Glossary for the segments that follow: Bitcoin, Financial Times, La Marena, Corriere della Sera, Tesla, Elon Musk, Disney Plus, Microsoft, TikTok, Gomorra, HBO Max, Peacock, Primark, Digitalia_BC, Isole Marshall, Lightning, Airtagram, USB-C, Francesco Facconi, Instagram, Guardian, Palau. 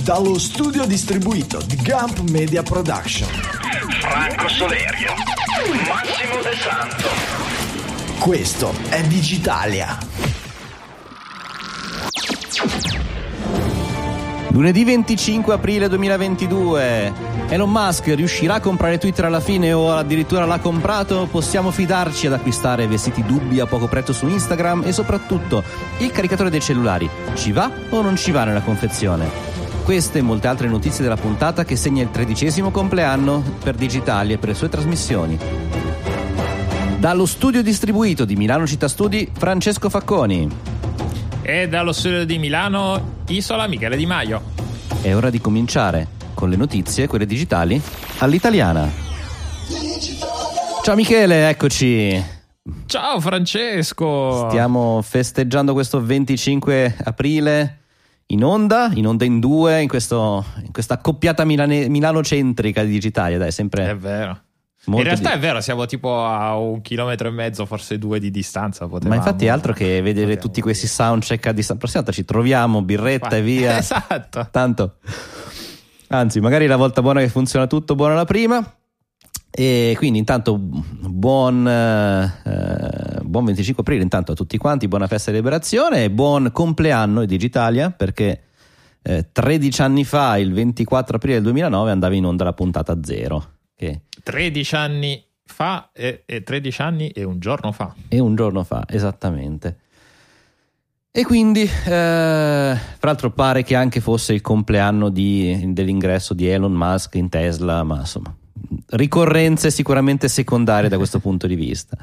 Dallo studio distribuito di Gump Media Production, Franco Solerio, Massimo De Santo. Questo è Digitalia. Lunedì 25 aprile 2022. Elon Musk riuscirà a comprare Twitter alla fine o addirittura l'ha comprato? Possiamo fidarci ad acquistare vestiti dubbi a poco prezzo su Instagram? E soprattutto, il caricatore dei cellulari ci va o non ci va nella confezione? Queste e molte altre notizie della puntata che segna il 13° compleanno per Digitalia e per le sue trasmissioni. Dallo studio distribuito di Milano Città Studi, Francesco Facconi. E dallo studio di Milano Isola, Michele Di Maio. È ora di cominciare con le notizie, quelle digitali, all'italiana. Ciao Michele, eccoci. Ciao Francesco. Stiamo festeggiando questo 25 aprile. In onda in due, in questa accoppiata milanocentrica di Digitalia, dai, sempre. È vero. In realtà è vero, siamo tipo a 1,5 chilometri, forse 2 di distanza. Potevamo. Ma infatti è altro che vedere tutti questi soundcheck a distanza. La prossima volta ci troviamo, birretta e via. Esatto. Tanto. Anzi, magari la volta buona che funziona tutto, buona la prima. E quindi intanto buon 25 aprile intanto a tutti quanti, buona festa di liberazione e buon compleanno di Digitalia, perché 13 anni fa, il 24 aprile del 2009, andava in onda la puntata 0. Che 13 anni fa e 13 anni e un giorno fa. E un giorno fa, esattamente. E quindi, fra l'altro pare che anche fosse il compleanno dell'ingresso di Elon Musk in Tesla, ma insomma... ricorrenze sicuramente secondarie da questo punto di vista.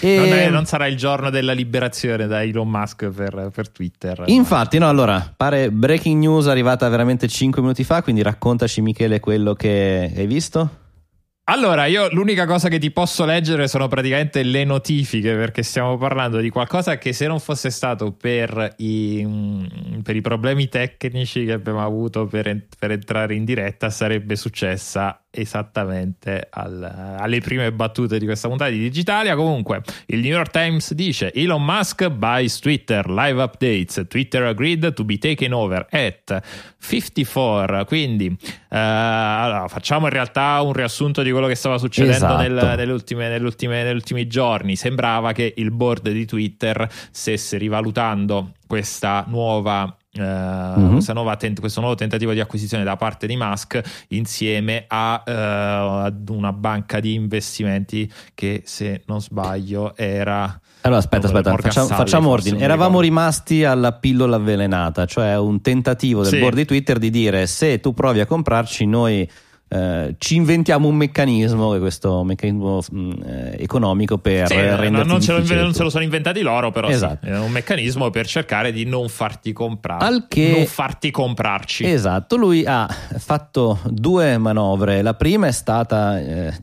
E non sarà il giorno della liberazione da Elon Musk per Twitter, infatti, no? Allora, pare breaking news arrivata veramente 5 minuti fa, quindi raccontaci Michele quello che hai visto. Allora, io l'unica cosa che ti posso leggere sono praticamente le notifiche, perché stiamo parlando di qualcosa che, se non fosse stato per i problemi tecnici che abbiamo avuto per entrare in diretta, sarebbe successa esattamente alle prime battute di questa puntata di Digitalia. Comunque, il New York Times dice: Elon Musk buys Twitter, live updates, Twitter agreed to be taken over at 54. Quindi allora, facciamo in realtà un riassunto di quello che stava succedendo. Esatto. Negli ultimi giorni sembrava che il board di Twitter stesse rivalutando questo nuovo tentativo di acquisizione da parte di Musk, insieme ad una banca di investimenti che, se non sbaglio, era... Allora aspetta, facciamo ordine. Eravamo rimasti alla pillola avvelenata, cioè un tentativo del board di Twitter di dire: se tu provi a comprarci, noi ci inventiamo un meccanismo, questo meccanismo economico per renderti non se lo sono inventati loro, però esatto. Sì, è un meccanismo per cercare di non farti comprare, non farti comprarci. Esatto, lui ha fatto due manovre. La prima è stata,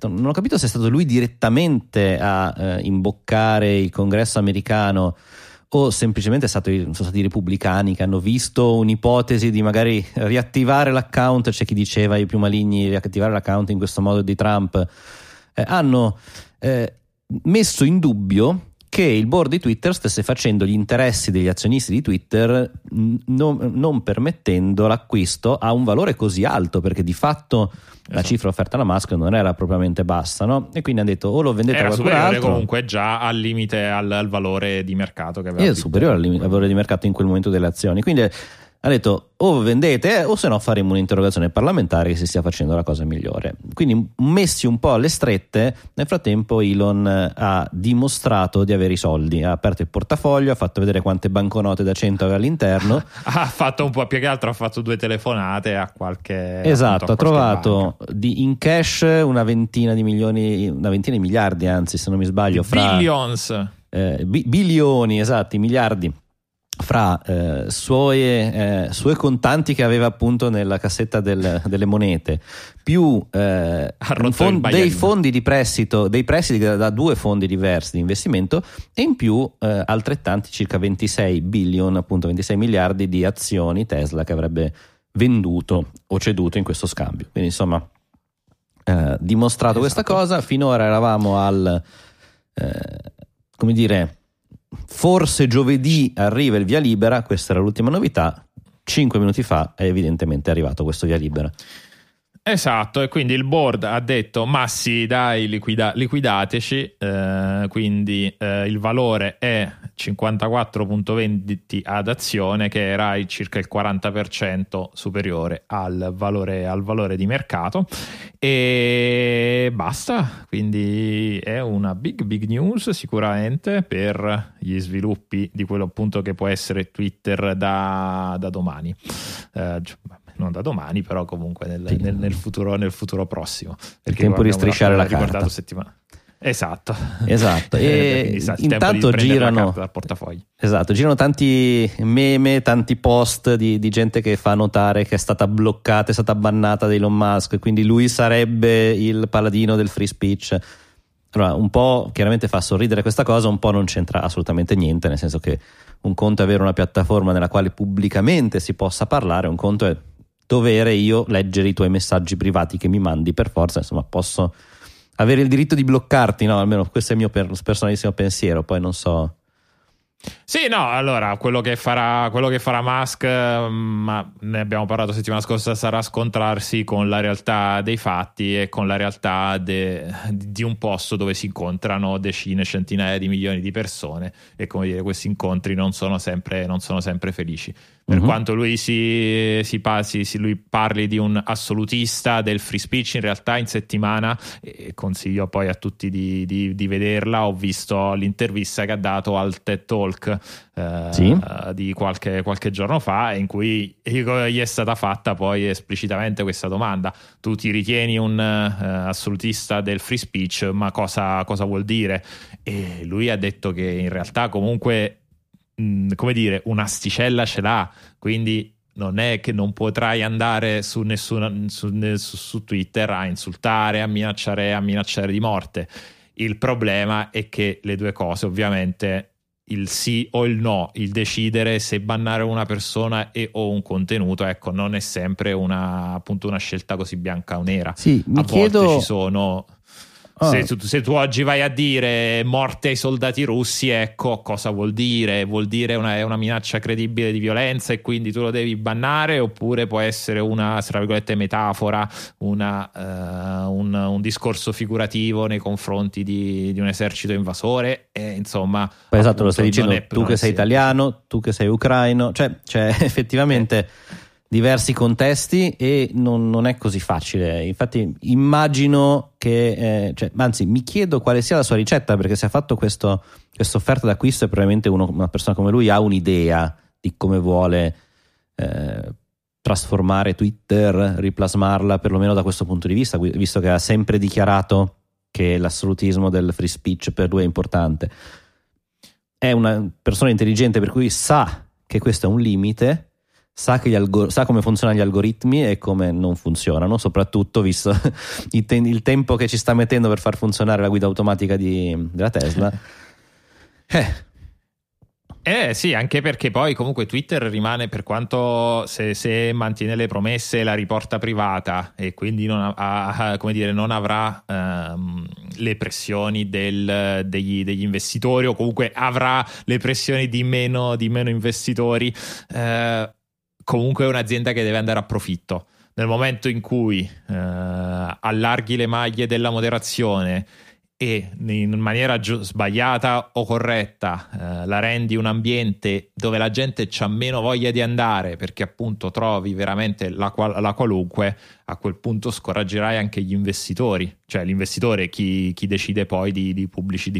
non ho capito se è stato lui direttamente a imboccare il congresso americano o semplicemente sono stati i repubblicani che hanno visto un'ipotesi di magari riattivare l'account. C'è chi diceva, i più maligni, riattivare l'account in questo modo di Trump. Hanno messo in dubbio che il board di Twitter stesse facendo gli interessi degli azionisti di Twitter, non permettendo l'acquisto a un valore così alto, perché di fatto la cifra offerta alla Musk non era propriamente bassa, no? E quindi ha detto: o lo vendete a qualcun altro. Comunque già al limite al valore di mercato che aveva. Era superiore al valore di mercato in quel momento delle azioni. Quindi ha detto: o vendete, o se no faremo un'interrogazione parlamentare che si stia facendo la cosa migliore. Quindi, messi un po' alle strette, nel frattempo Elon ha dimostrato di avere i soldi, ha aperto il portafoglio, ha fatto vedere quante banconote da 100 aveva all'interno. Ha fatto un po' più che altro, ha fatto due telefonate a qualche... Esatto, appunto, a qualche ha trovato in cash una ventina di miliardi, anzi, se non mi sbaglio, fra bilioni, esatti, miliardi, fra sue contanti che aveva appunto nella cassetta delle monete, più dei prestiti da due fondi diversi di investimento, e in più altrettanti, circa 26 miliardi di azioni Tesla che avrebbe venduto o ceduto in questo scambio. Quindi insomma, dimostrato questa cosa. Finora eravamo al forse giovedì arriva il via libera, questa era l'ultima novità. 5 minuti fa è evidentemente arrivato questo via libera. Esatto, e quindi il board ha detto ma sì dai liquidateci, quindi il valore è 54,20 ad azione, che era circa il 40% superiore al valore di mercato, e basta. Quindi è una big news sicuramente per gli sviluppi di quello appunto che può essere Twitter da domani, non da domani, però comunque nel futuro prossimo, perché il tempo di strisciare la carta settimana. Esatto. E intanto girano dal portafoglio. Esatto, girano tanti meme, tanti post di gente che fa notare che è stata bloccata, è stata bannata da Elon Musk, quindi lui sarebbe il paladino del free speech. Allora, un po' chiaramente fa sorridere questa cosa, un po' non c'entra assolutamente niente, nel senso che un conto è avere una piattaforma nella quale pubblicamente si possa parlare, un conto è dovere io leggere i tuoi messaggi privati che mi mandi per forza. Insomma, posso avere il diritto di bloccarti, no? Almeno questo è il mio personalissimo pensiero, poi non so. Sì, no, allora quello che farà Musk, ma ne abbiamo parlato settimana scorsa, sarà scontrarsi con la realtà dei fatti e con la realtà di un posto dove si incontrano decine, centinaia di milioni di persone, e come dire, questi incontri non sono sempre felici. Per quanto lui lui parli di un assolutista del free speech, in realtà in settimana, e consiglio poi a tutti di vederla, ho visto l'intervista che ha dato al TED Talk di qualche giorno fa, in cui gli è stata fatta poi esplicitamente questa domanda: tu ti ritieni un assolutista del free speech, ma cosa vuol dire? E lui ha detto che in realtà comunque, come dire, un'asticella ce l'ha, quindi non è che non potrai andare su Twitter a insultare, a minacciare di morte. Il problema è che le due cose, ovviamente, il sì o il no, il decidere se bannare una persona e o un contenuto, ecco, non è sempre appunto una scelta così bianca o nera. Sì, volte ci sono... Se tu oggi vai a dire morte ai soldati russi, ecco cosa vuol dire? Vuol dire è una minaccia credibile di violenza e quindi tu lo devi bannare, oppure può essere una, tra virgolette, metafora, un discorso figurativo nei confronti di un esercito invasore, e insomma... Esatto, lo stai dicendo tu che sei italiano, tu che sei ucraino, cioè effettivamente... diversi contesti, e non è così facile. Infatti immagino che anzi mi chiedo quale sia la sua ricetta, perché se ha fatto questa offerta d'acquisto è probabilmente una persona come lui ha un'idea di come vuole trasformare Twitter, riplasmarla perlomeno da questo punto di vista, visto che ha sempre dichiarato che l'assolutismo del free speech per lui è importante. È una persona intelligente, per cui sa che questo è un limite, sa come funzionano gli algoritmi e come non funzionano, soprattutto visto il tempo che ci sta mettendo per far funzionare la guida automatica della Tesla. Sì, anche perché poi comunque Twitter rimane, per quanto se mantiene le promesse, la riporta privata, e quindi non avrà le pressioni degli investitori, o comunque avrà le pressioni di meno investitori. Comunque è un'azienda che deve andare a profitto. Nel momento in cui allarghi le maglie della moderazione e in maniera sbagliata o corretta la rendi un ambiente dove la gente c'ha meno voglia di andare, perché appunto trovi veramente la qualunque, a quel punto scoraggerai anche gli investitori, cioè l'investitore chi decide poi di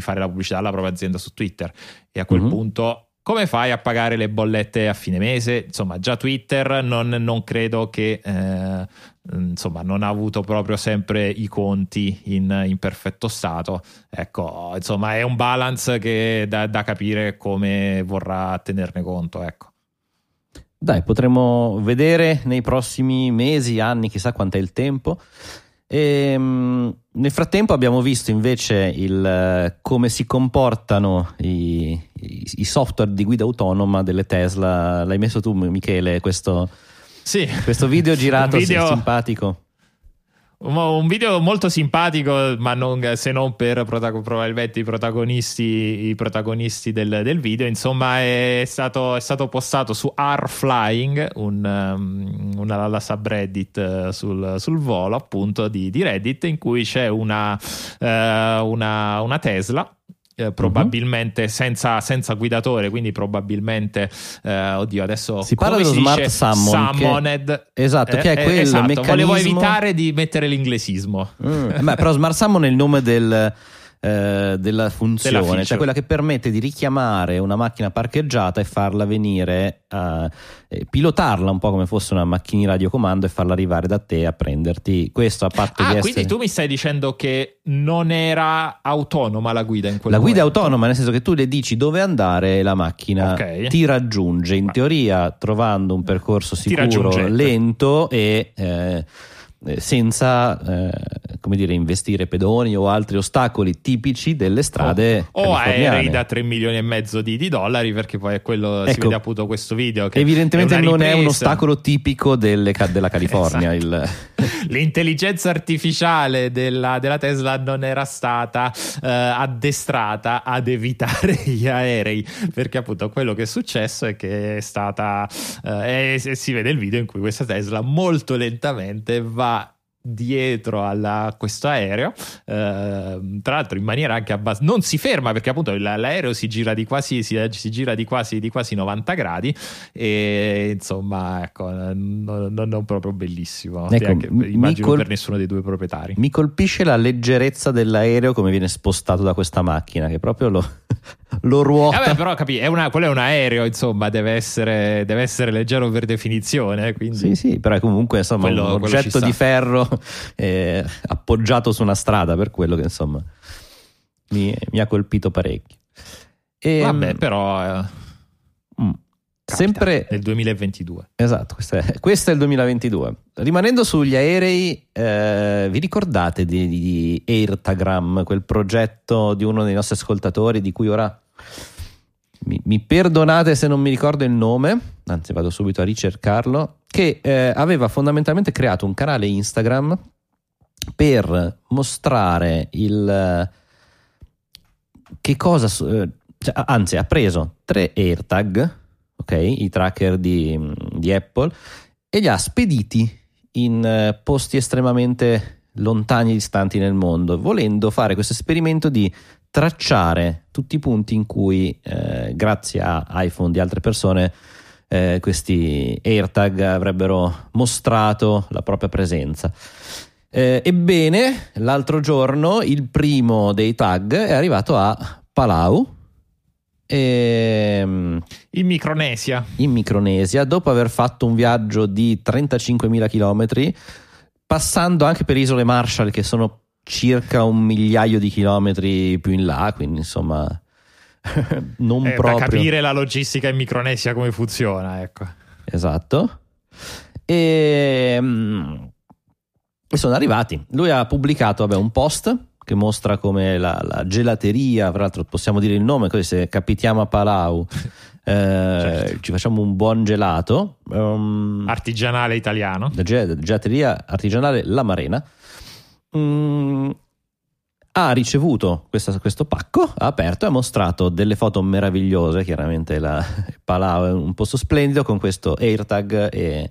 fare la pubblicità alla propria azienda su Twitter, e a quel punto come fai a pagare le bollette a fine mese? Insomma, già Twitter non credo che non ha avuto proprio sempre i conti in perfetto stato. Ecco, insomma, è un balance che da capire come vorrà tenerne conto, ecco. Dai, potremo vedere nei prossimi mesi, anni, chissà quant'è il tempo. E nel frattempo abbiamo visto invece come si comportano i software di guida autonoma delle Tesla. L'hai messo tu, Michele, questo video girato, video simpatico. Un video molto simpatico, ma non, se non per probabilmente i protagonisti del video. Insomma, è stato postato su r/flying, la subreddit sul volo, appunto, di Reddit, in cui c'è una Tesla, probabilmente senza guidatore, quindi probabilmente adesso si parla dello smart summoned, esatto, che è quel meccanismo. Volevo evitare di mettere l'inglesismo, però smart summon è il nome della funzione, cioè quella che permette di richiamare una macchina parcheggiata e farla venire a pilotarla un po' come fosse una macchinina radiocomando e farla arrivare da te a prenderti. Questo a patto di essere... quindi tu mi stai dicendo che non era autonoma la guida in quel momento? La guida è autonoma, nel senso che tu le dici dove andare e la macchina ti raggiunge, in teoria trovando un percorso sicuro, lento e... senza investire pedoni o altri ostacoli tipici delle strade o aerei da 3 milioni e mezzo di dollari, perché poi è quello, si vede appunto questo video che evidentemente non è un ostacolo tipico della California. Esatto. L'intelligenza artificiale della Tesla non era stata addestrata ad evitare gli aerei, perché appunto quello che è successo è che è stata si vede il video in cui questa Tesla molto lentamente va dietro a questo aereo, tra l'altro in maniera anche abbastanza, non si ferma, perché appunto l'aereo si gira di quasi 90 gradi e insomma, ecco, non proprio bellissimo, ecco, anche, immagino per nessuno dei due proprietari. Mi colpisce la leggerezza dell'aereo, come viene spostato da questa macchina che proprio lo ruota. Vabbè, però capì, quello è un aereo, insomma deve essere leggero per definizione, quindi sì, però comunque insomma un oggetto di ferro appoggiato su una strada, per quello che insomma mi ha colpito parecchio. Vabbè, però capita, sempre nel 2022. Esatto, questo è il 2022. Rimanendo sugli aerei, vi ricordate di AirTagram, quel progetto di uno dei nostri ascoltatori di cui ora mi perdonate se non mi ricordo il nome, anzi vado subito a ricercarlo, che aveva fondamentalmente creato un canale Instagram per mostrare ha preso 3 AirTag, i tracker di Apple, e li ha spediti in posti estremamente lontani e distanti nel mondo, volendo fare questo esperimento di tracciare tutti i punti in cui, grazie a iPhone di altre persone, questi AirTag avrebbero mostrato la propria presenza. Ebbene, l'altro giorno il primo dei tag è arrivato a Palau, in Micronesia, dopo aver fatto un viaggio di 35.000 chilometri, passando anche per isole Marshall che sono circa 1 migliaio di chilometri più in là, quindi insomma non proprio per capire la logistica in Micronesia come funziona, ecco. Esatto. E sono arrivati. Lui ha pubblicato un post che mostra come la gelateria, tra l'altro possiamo dire il nome, così se capitiamo a Palau certo, ci facciamo un buon gelato artigianale italiano, la gelateria artigianale La Marena, ha ricevuto questo pacco, ha aperto e ha mostrato delle foto meravigliose. Chiaramente Palau è un posto splendido con questo AirTag, e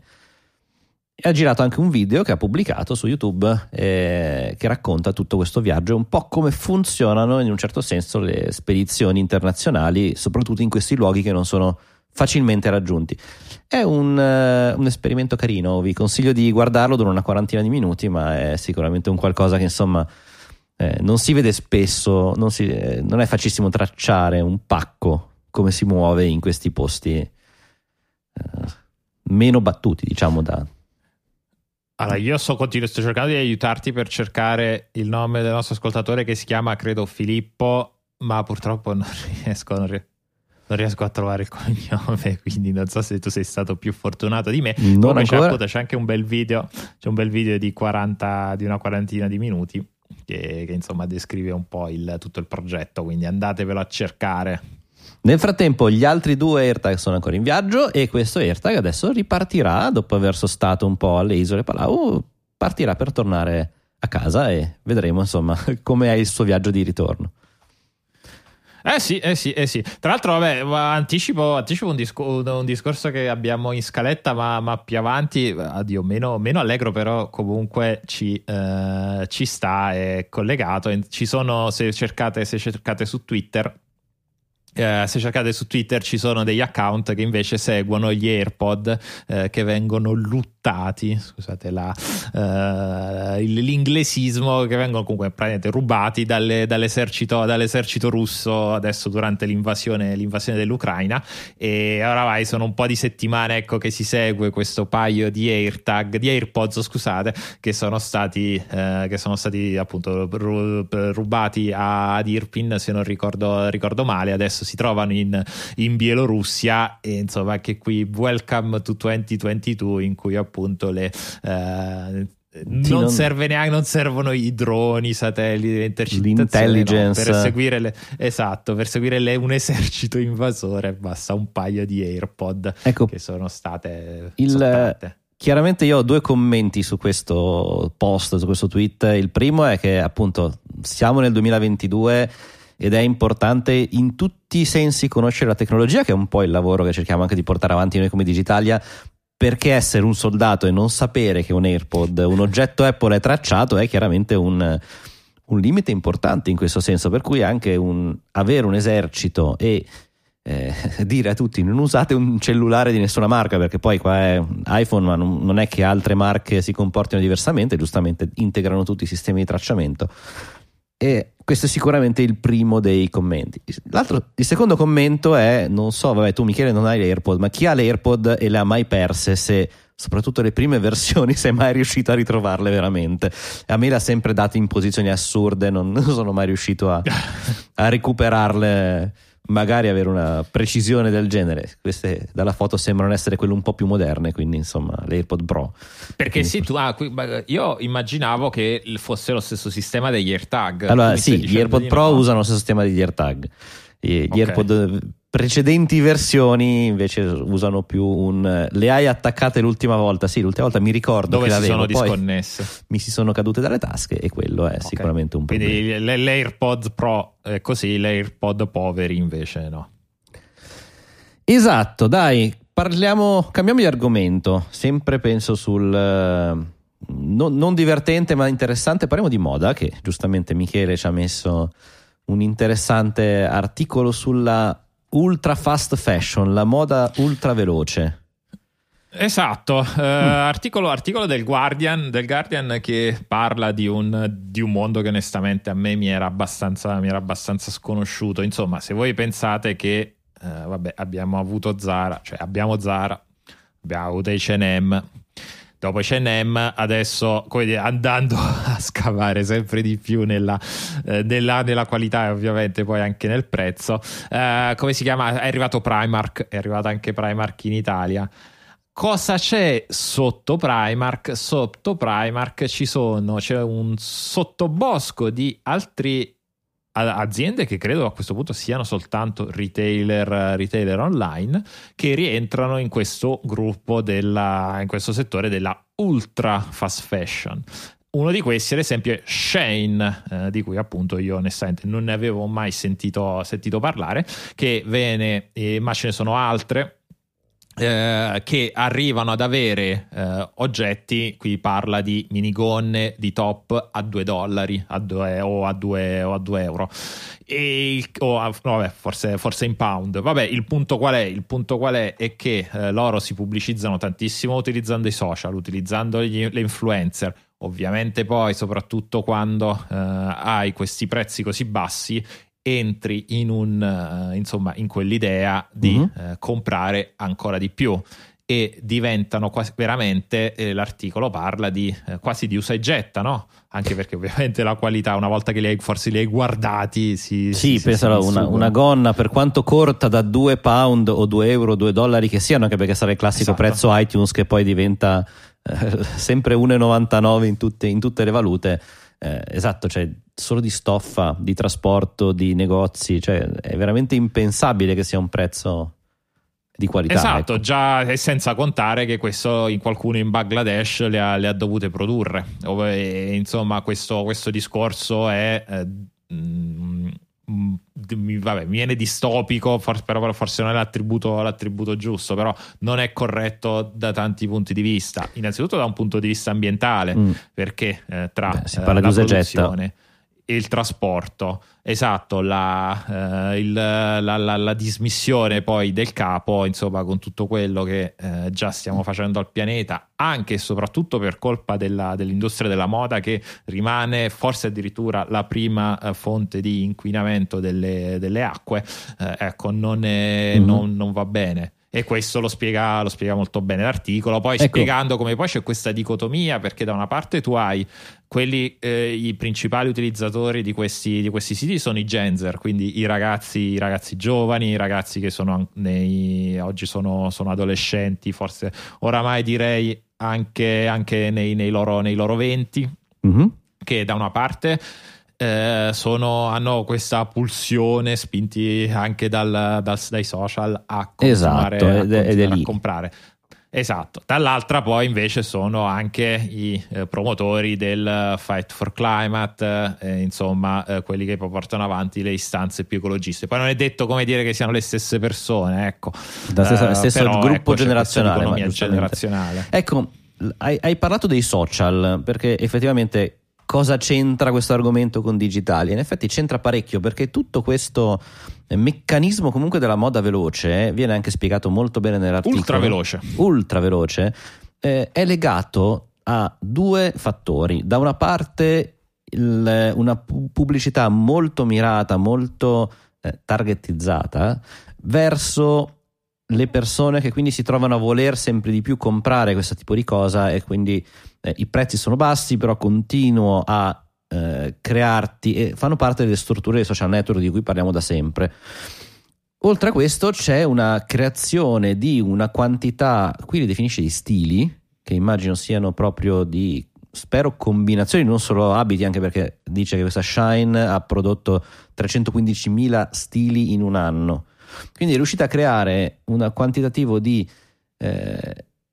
ha girato anche un video che ha pubblicato su YouTube, che racconta tutto questo viaggio, un po' come funzionano in un certo senso le spedizioni internazionali, soprattutto in questi luoghi che non sono facilmente raggiunti. È un esperimento carino, vi consiglio di guardarlo, dura una 40 di minuti, ma è sicuramente un qualcosa che insomma non si vede spesso, non è facilissimo tracciare un pacco come si muove in questi posti meno battuti, diciamo, da... Allora, io sto cercando di aiutarti per cercare il nome del nostro ascoltatore, che si chiama, credo, Filippo, ma purtroppo non riesco a trovare il cognome, quindi non so se tu sei stato più fortunato di me. Come c'è anche un bel video, di una 40 di minuti che insomma descrive un po' tutto il progetto, quindi andatevelo a cercare. Nel frattempo gli altri 2 AirTag sono ancora in viaggio, e questo AirTag adesso ripartirà, dopo aver sostato un po' alle isole Palau, partirà per tornare a casa e vedremo insomma come è il suo viaggio di ritorno. Eh sì. Tra l'altro, vabbè, anticipo un discorso che abbiamo in scaletta, ma più avanti, addio, meno allegro, però comunque ci sta, è collegato. Ci sono, se cercate su Twitter. Ci sono degli account che invece seguono gli AirPod che vengono luttati, scusate l'inglesismo, che vengono comunque praticamente rubati dall'esercito russo adesso durante l'invasione dell'Ucraina, e oramai sono un po' di settimane, ecco, che si segue questo paio di AirPods, scusate, che sono stati appunto rubati ad Irpin, se non ricordo male. Adesso si trovano in Bielorussia, e insomma anche qui welcome to 2022, in cui appunto non servono i droni, i satelliti, l'intelligence, no, per seguire un esercito invasore basta un paio di AirPod, ecco, che sono state sottratte. Chiaramente io ho due commenti su questo post, su questo tweet. Il primo è che appunto siamo nel 2022 ed è importante in tutti i sensi conoscere la tecnologia, che è un po' il lavoro che cerchiamo anche di portare avanti noi come Digitalia, perché essere un soldato e non sapere che un AirPod, un oggetto Apple, è tracciato è chiaramente un limite importante in questo senso, per cui anche avere un esercito e dire a tutti non usate un cellulare di nessuna marca, perché poi qua è iPhone, ma non è che altre marche si comportino diversamente, giustamente integrano tutti i sistemi di tracciamento. E questo è sicuramente il primo dei commenti. Il secondo commento è, non so, vabbè, tu Michele non hai le AirPod, ma chi ha le AirPod e le ha mai perse, se soprattutto le prime versioni, se è mai riuscito a ritrovarle veramente? A me le ha sempre date in posizioni assurde, non sono mai riuscito a recuperarle, magari avere una precisione del genere. Queste dalla foto sembrano essere quelle un po' più moderne, quindi insomma le AirPod Pro, perché sì, io immaginavo che fosse lo stesso sistema degli AirTag. Allora sì, gli AirPod Pro usano lo stesso sistema degli AirTag, gli okay. AirPod precedenti versioni invece usano più le hai attaccate l'ultima volta, sì, l'ultima volta mi ricordo dove che l'avevo, sono poi disconnesse, mi si sono cadute dalle tasche, e quello è okay. Sicuramente un problema. Quindi le AirPod Pro così, le AirPod poveri invece no. Esatto, dai, cambiamo di argomento, sempre penso sul non divertente ma interessante. Parliamo di moda, che giustamente Michele ci ha messo un interessante articolo sulla ultra fast fashion, la moda ultra veloce. Esatto, articolo del Guardian che parla di un mondo che onestamente a me mi era abbastanza sconosciuto. Insomma, se voi pensate che vabbè, abbiamo Zara, abbiamo avuto H&M, dopo H&M adesso, come dire, andando a scavare sempre di più nella qualità e ovviamente poi anche nel prezzo, come si chiama, è arrivato anche Primark in Italia. Cosa c'è sotto Primark? Sotto Primark c'è un sottobosco di altri aziende che credo a questo punto siano soltanto retailer online, che rientrano in questo gruppo in questo settore della ultra fast fashion. Uno di questi, ad esempio, è Shein, di cui appunto io onestamente non ne avevo mai sentito parlare, ma ce ne sono altre che arrivano ad avere oggetti. Qui parla di minigonne, di top a $2, o a €2, forse in pound. Vabbè, il punto qual è? È che loro si pubblicizzano tantissimo utilizzando i social, utilizzando le influencer. Ovviamente poi, soprattutto quando hai questi prezzi così bassi, entri in quell'idea di comprare ancora di più, e diventano quasi veramente, l'articolo parla di quasi di usa e getta, no? Anche perché ovviamente la qualità, una volta che li hai guardati, pensano una gonna, per quanto corta, da £2 o €2, $2 che siano, anche perché sarà il classico prezzo iTunes, che poi diventa sempre €1,99 in tutte le valute. Esatto, cioè solo di stoffa, di trasporto, di negozi, cioè è veramente impensabile che sia un prezzo di qualità. Esatto, ecco. Già, senza contare che questo qualcuno in Bangladesh le ha dovute produrre. Insomma, questo discorso è... vabbè, viene distopico, però forse non è l'attributo giusto, però non è corretto da tanti punti di vista, innanzitutto da un punto di vista ambientale, perché tra la produzione e il trasporto, esatto, la dismissione poi del capo, insomma, con tutto quello che già stiamo facendo al pianeta, anche e soprattutto per colpa dell'industria della moda, che rimane forse addirittura la prima fonte di inquinamento delle acque, ecco, non va bene. E questo lo spiega molto bene l'articolo, poi ecco, spiegando come poi c'è questa dicotomia, perché da una parte tu hai quelli, i principali utilizzatori di questi siti sono i genzer, quindi i ragazzi giovani, i ragazzi che sono oggi sono adolescenti, forse oramai direi anche nei loro 20, che da una parte hanno questa pulsione, spinti anche dai social a consumare, esatto, a comprare. Esatto, dall'altra poi invece sono anche i promotori del Fight for Climate, insomma, quelli che portano avanti le istanze più ecologiste. Poi non è detto, come dire, che siano le stesse persone, ecco, stesso però, gruppo, ecco, generazionale, generazionale. Ecco, hai parlato dei social, perché effettivamente cosa c'entra questo argomento con Digitalia? In effetti c'entra parecchio, perché tutto questo meccanismo comunque della moda veloce, viene anche spiegato molto bene nell'articolo, ultra veloce, è legato a due fattori. Da una parte una pubblicità molto mirata, molto targetizzata verso le persone, che quindi si trovano a voler sempre di più comprare questo tipo di cosa, e quindi i prezzi sono bassi, però continuo a crearti, e fanno parte delle strutture dei social network di cui parliamo da sempre. Oltre a questo c'è una creazione di una quantità, qui li definisce di stili, che immagino siano proprio di, spero, combinazioni, non solo abiti, anche perché dice che questa Shein ha prodotto 315.000 stili in un anno. Quindi è riuscita a creare un quantitativo di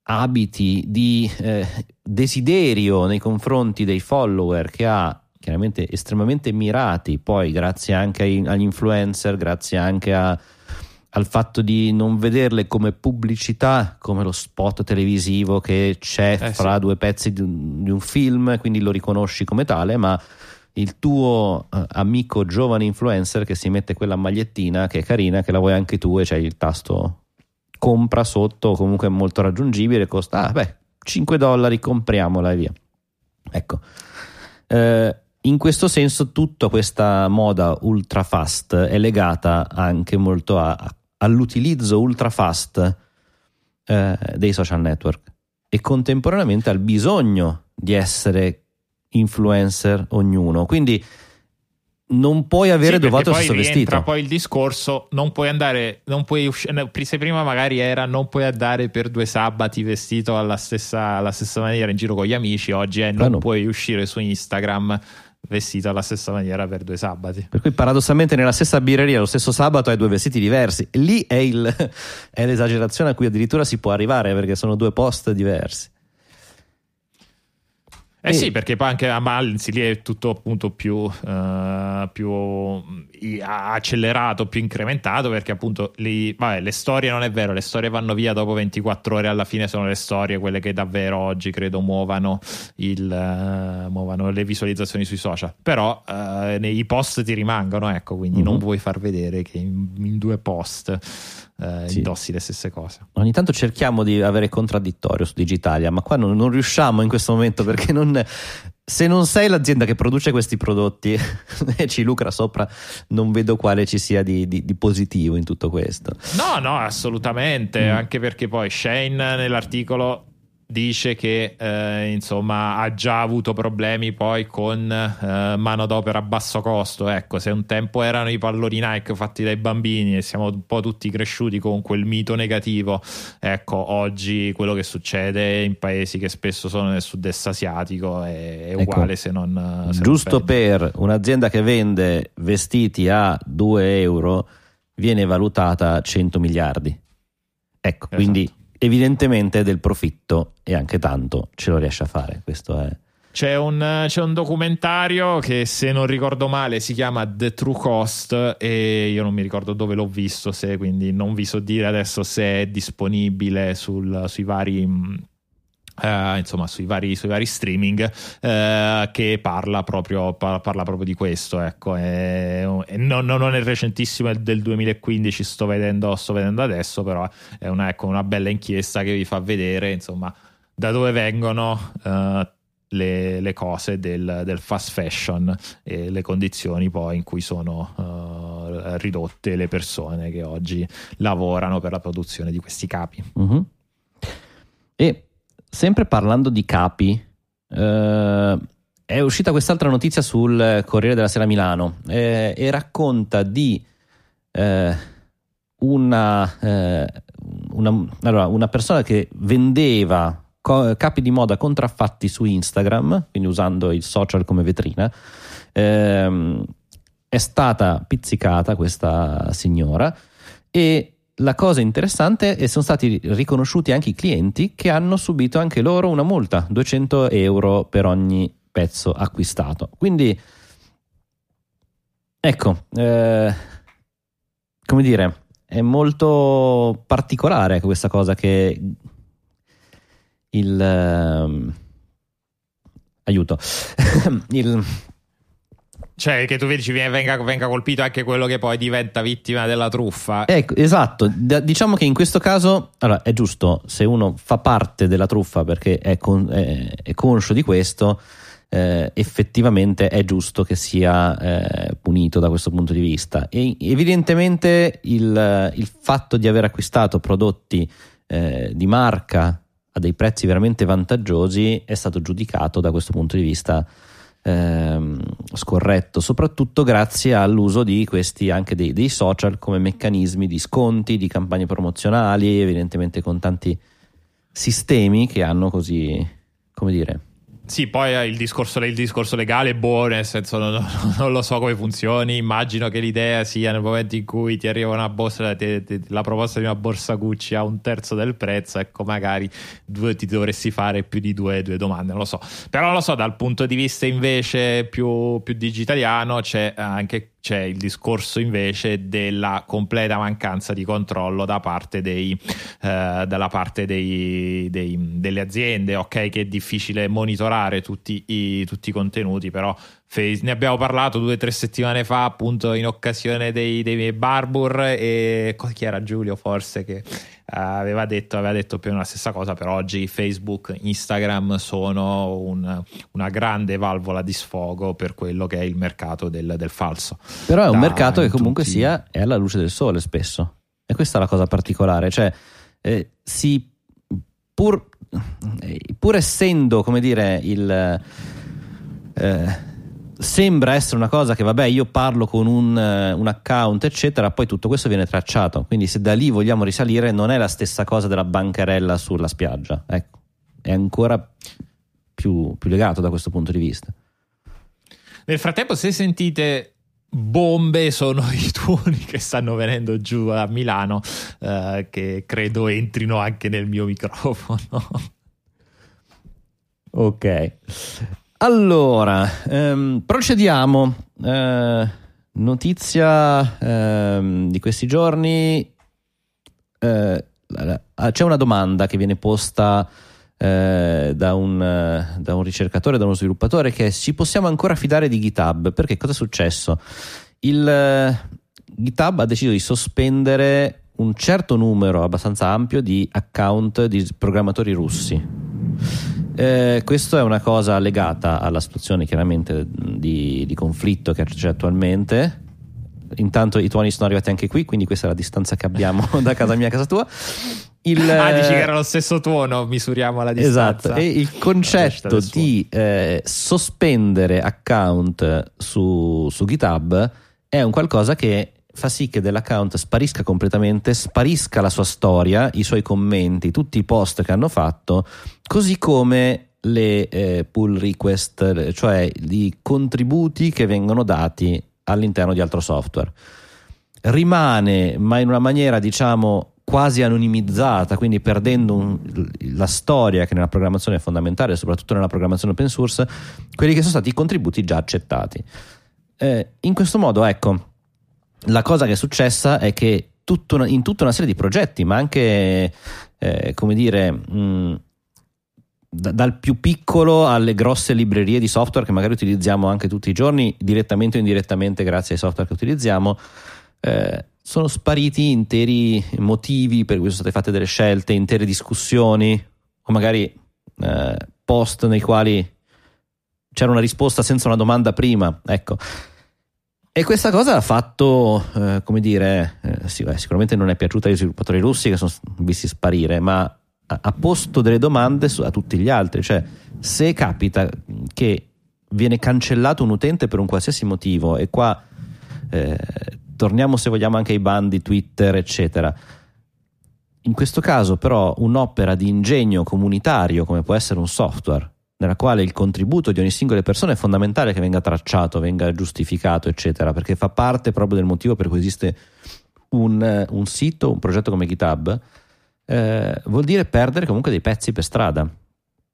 abiti, di desiderio nei confronti dei follower, che ha chiaramente estremamente mirati, poi grazie anche agli influencer, grazie anche al fatto di non vederle come pubblicità, come lo spot televisivo che c'è fra due pezzi di un film, quindi lo riconosci come tale, ma il tuo amico giovane influencer che si mette quella magliettina che è carina, che la vuoi anche tu, e c'è il tasto compra sotto, comunque molto raggiungibile, costa $5, compriamola e via. Ecco, in questo senso tutta questa moda ultra fast è legata anche molto all'utilizzo ultra fast dei social network, e contemporaneamente al bisogno di essere influencer ognuno. Quindi non puoi avere dovato il stesso vestito. Rientra poi il discorso, se prima magari era non puoi andare per due sabati vestito alla stessa maniera in giro con gli amici, oggi è non puoi uscire su Instagram vestito alla stessa maniera per due sabati, per cui paradossalmente nella stessa birreria lo stesso sabato hai due vestiti diversi. Lì è l'esagerazione a cui addirittura si può arrivare, perché sono due post diversi. Sì, perché poi anche a Malzi lì è tutto appunto più accelerato, più incrementato, perché appunto lì, le storie, non è vero, le storie vanno via dopo 24 ore, alla fine sono le storie quelle che davvero oggi credo muovano le visualizzazioni sui social, però nei post ti rimangono, ecco, quindi non vuoi far vedere che in due post indossi le stesse cose. Ogni tanto cerchiamo di avere contraddittorio su Digitalia, ma qua non riusciamo in questo momento, perché se non sei l'azienda che produce questi prodotti e ci lucra sopra, non vedo quale ci sia di positivo in tutto questo. No, assolutamente, anche perché poi Shein nell'articolo dice che insomma ha già avuto problemi poi con manodopera a basso costo. Ecco, se un tempo erano i palloni Nike fatti dai bambini e siamo un po' tutti cresciuti con quel mito negativo, ecco, oggi quello che succede in paesi che spesso sono nel sud-est asiatico è uguale, ecco, se giusto non per un'azienda che vende vestiti a €2 viene valutata 100 miliardi. Ecco, esatto. Quindi evidentemente del profitto, e anche tanto ce lo riesce a fare. Questo è... C'è un documentario che, se non ricordo male, si chiama The True Cost, e io non mi ricordo dove l'ho visto, quindi non vi so dire adesso se è disponibile sui vari... sui vari streaming, che parla proprio di questo, ecco. Non è recentissimo, è del 2015, sto vedendo adesso, però è una bella inchiesta che vi fa vedere, insomma, da dove vengono le cose del fast fashion e le condizioni poi in cui sono ridotte le persone che oggi lavorano per la produzione di questi capi. Mm-hmm. E sempre parlando di capi, è uscita quest'altra notizia sul Corriere della Sera Milano, e racconta di una persona che vendeva capi di moda contraffatti su Instagram, quindi usando il social come vetrina. È stata pizzicata questa signora, e la cosa interessante è che sono stati riconosciuti anche i clienti, che hanno subito anche loro una multa, 200 euro per ogni pezzo acquistato. Quindi ecco, come dire, è molto particolare questa cosa, che cioè, che tu vedi, venga colpito anche quello che poi diventa vittima della truffa. Ecco, esatto. Diciamo che in questo caso, allora, è giusto, se uno fa parte della truffa perché è conscio di questo, effettivamente è giusto che sia punito da questo punto di vista. E evidentemente il fatto di aver acquistato prodotti di marca a dei prezzi veramente vantaggiosi è stato giudicato da questo punto di vista scorretto, soprattutto grazie all'uso di questi, anche dei social, come meccanismi di sconti, di campagne promozionali, evidentemente con tanti sistemi che hanno, così, come dire... Sì, poi il discorso legale è buono, nel senso non lo so come funzioni, immagino che l'idea sia, nel momento in cui ti arriva una borsa, la proposta di una borsa Gucci a 1/3 del prezzo, ecco, magari ti dovresti fare più di due domande, non lo so. Però non lo so, dal punto di vista invece più digitaliano c'è il discorso invece della completa mancanza di controllo dalla parte delle aziende. Ok, che è difficile monitorare tutti i contenuti, però ne abbiamo parlato 2 o 3 settimane fa, appunto, in occasione dei miei Barbour, e chi era, Giulio forse, che aveva detto più o meno la stessa cosa. Per oggi Facebook, Instagram sono una grande valvola di sfogo per quello che è il mercato del falso. Però è un mercato che comunque sia è alla luce del sole spesso, e questa è la cosa particolare, cioè pur essendo, come dire, sembra essere una cosa che, vabbè, io parlo con un account eccetera, poi tutto questo viene tracciato, quindi se da lì vogliamo risalire non è la stessa cosa della bancarella sulla spiaggia, ecco, è ancora più legato da questo punto di vista. Nel frattempo, se sentite bombe, sono i tuoni che stanno venendo giù a Milano, che credo entrino anche nel mio microfono. Ok, allora procediamo. Notizia di questi giorni, c'è una domanda che viene posta da un ricercatore, da uno sviluppatore, che è: ci possiamo ancora fidare di GitHub? Perché cosa è successo? GitHub ha deciso di sospendere un certo numero abbastanza ampio di account di programmatori russi. Questo è una cosa legata alla situazione, chiaramente, di conflitto che c'è attualmente. Intanto i tuoni sono arrivati anche qui, quindi questa è la distanza che abbiamo da casa mia a casa tua. Dici che era lo stesso tuono, misuriamo la distanza. Esatto. E il concetto di sospendere account su GitHub è un qualcosa che fa sì che dell'account sparisca completamente, sparisca la sua storia, i suoi commenti, tutti i post che hanno fatto, così come le pull request, cioè i contributi che vengono dati all'interno di altro software. Rimane, ma in una maniera, diciamo, quasi anonimizzata, quindi perdendo la storia che nella programmazione è fondamentale, soprattutto nella programmazione open source, quelli che sono stati i contributi già accettati. In questo modo, ecco, la cosa che è successa è che in tutta una serie di progetti, ma anche dal più piccolo alle grosse librerie di software che magari utilizziamo anche tutti i giorni, direttamente o indirettamente grazie ai software che utilizziamo, sono spariti interi motivi per cui sono state fatte delle scelte, intere discussioni, o magari post nei quali c'era una risposta senza una domanda prima, ecco. E questa cosa ha fatto, sicuramente non è piaciuta agli sviluppatori russi, che sono visti sparire, ma ha posto delle domande a tutti gli altri. Cioè, se capita che viene cancellato un utente per un qualsiasi motivo, e qua torniamo, se vogliamo, anche ai ban di Twitter, eccetera. In questo caso, però, un'opera di ingegno comunitario, come può essere un software, nella quale il contributo di ogni singola persona è fondamentale che venga tracciato, venga giustificato, eccetera, perché fa parte proprio del motivo per cui esiste un sito, un progetto come GitHub, vuol dire perdere comunque dei pezzi per strada.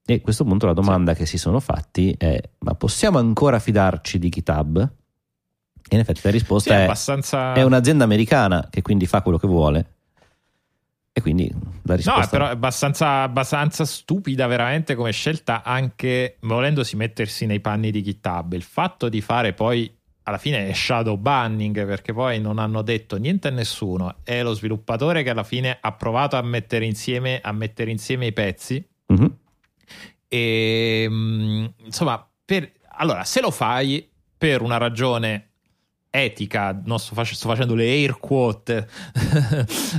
E a questo punto la domanda che si sono fatti è: ma possiamo ancora fidarci di GitHub? E in effetti la risposta sì, è un'azienda americana che quindi fa quello che vuole, e quindi la risposta no, però è abbastanza stupida veramente come scelta, anche volendosi mettersi nei panni di GitHub. Il fatto di fare poi alla fine è shadow banning, perché poi non hanno detto niente a nessuno, è lo sviluppatore che alla fine ha provato a mettere insieme i pezzi, mm-hmm. E insomma, allora se lo fai per una ragione etica, non sto facendo le air quote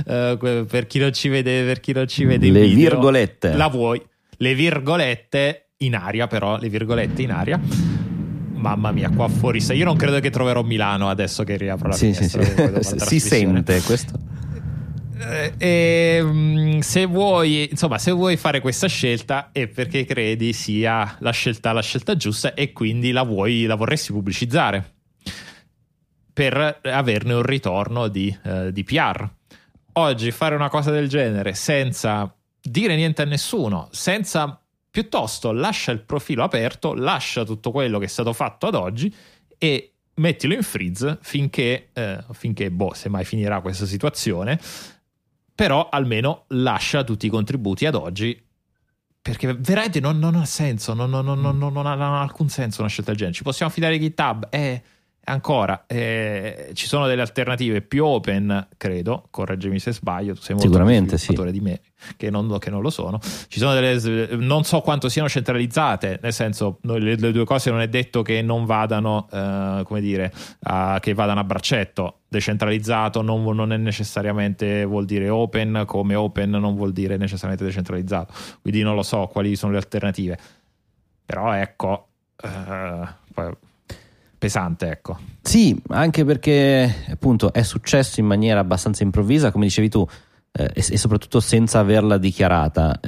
per chi non ci vede, le video, virgolette, la vuoi, le virgolette in aria, però le virgolette in aria, mamma mia, qua fuori io non credo che troverò Milano adesso che riapro la finestra, sì. Si sente questo. E se vuoi fare questa scelta è perché credi sia la scelta giusta, e quindi la vorresti pubblicizzare per averne un ritorno di PR. Oggi fare una cosa del genere senza dire niente a nessuno, piuttosto lascia il profilo aperto, lascia tutto quello che è stato fatto ad oggi e mettilo in freeze finché semmai finirà questa situazione, però almeno lascia tutti i contributi ad oggi, perché veramente non ha senso, non ha alcun senso una scelta del genere. Ci possiamo fidare di GitHub? Ci sono delle alternative più open, credo, correggimi se sbaglio, tu sei molto sicuramente sviluppatore di me, che non lo sono. Ci sono delle, non so quanto siano centralizzate, nel senso le due cose non è detto che non vadano che vadano a braccetto. Decentralizzato non è necessariamente, vuol dire open, come open non vuol dire necessariamente decentralizzato, quindi non lo so quali sono le alternative, però ecco, pesante, ecco. Sì, anche perché appunto è successo in maniera abbastanza improvvisa, come dicevi tu, e soprattutto senza averla dichiarata.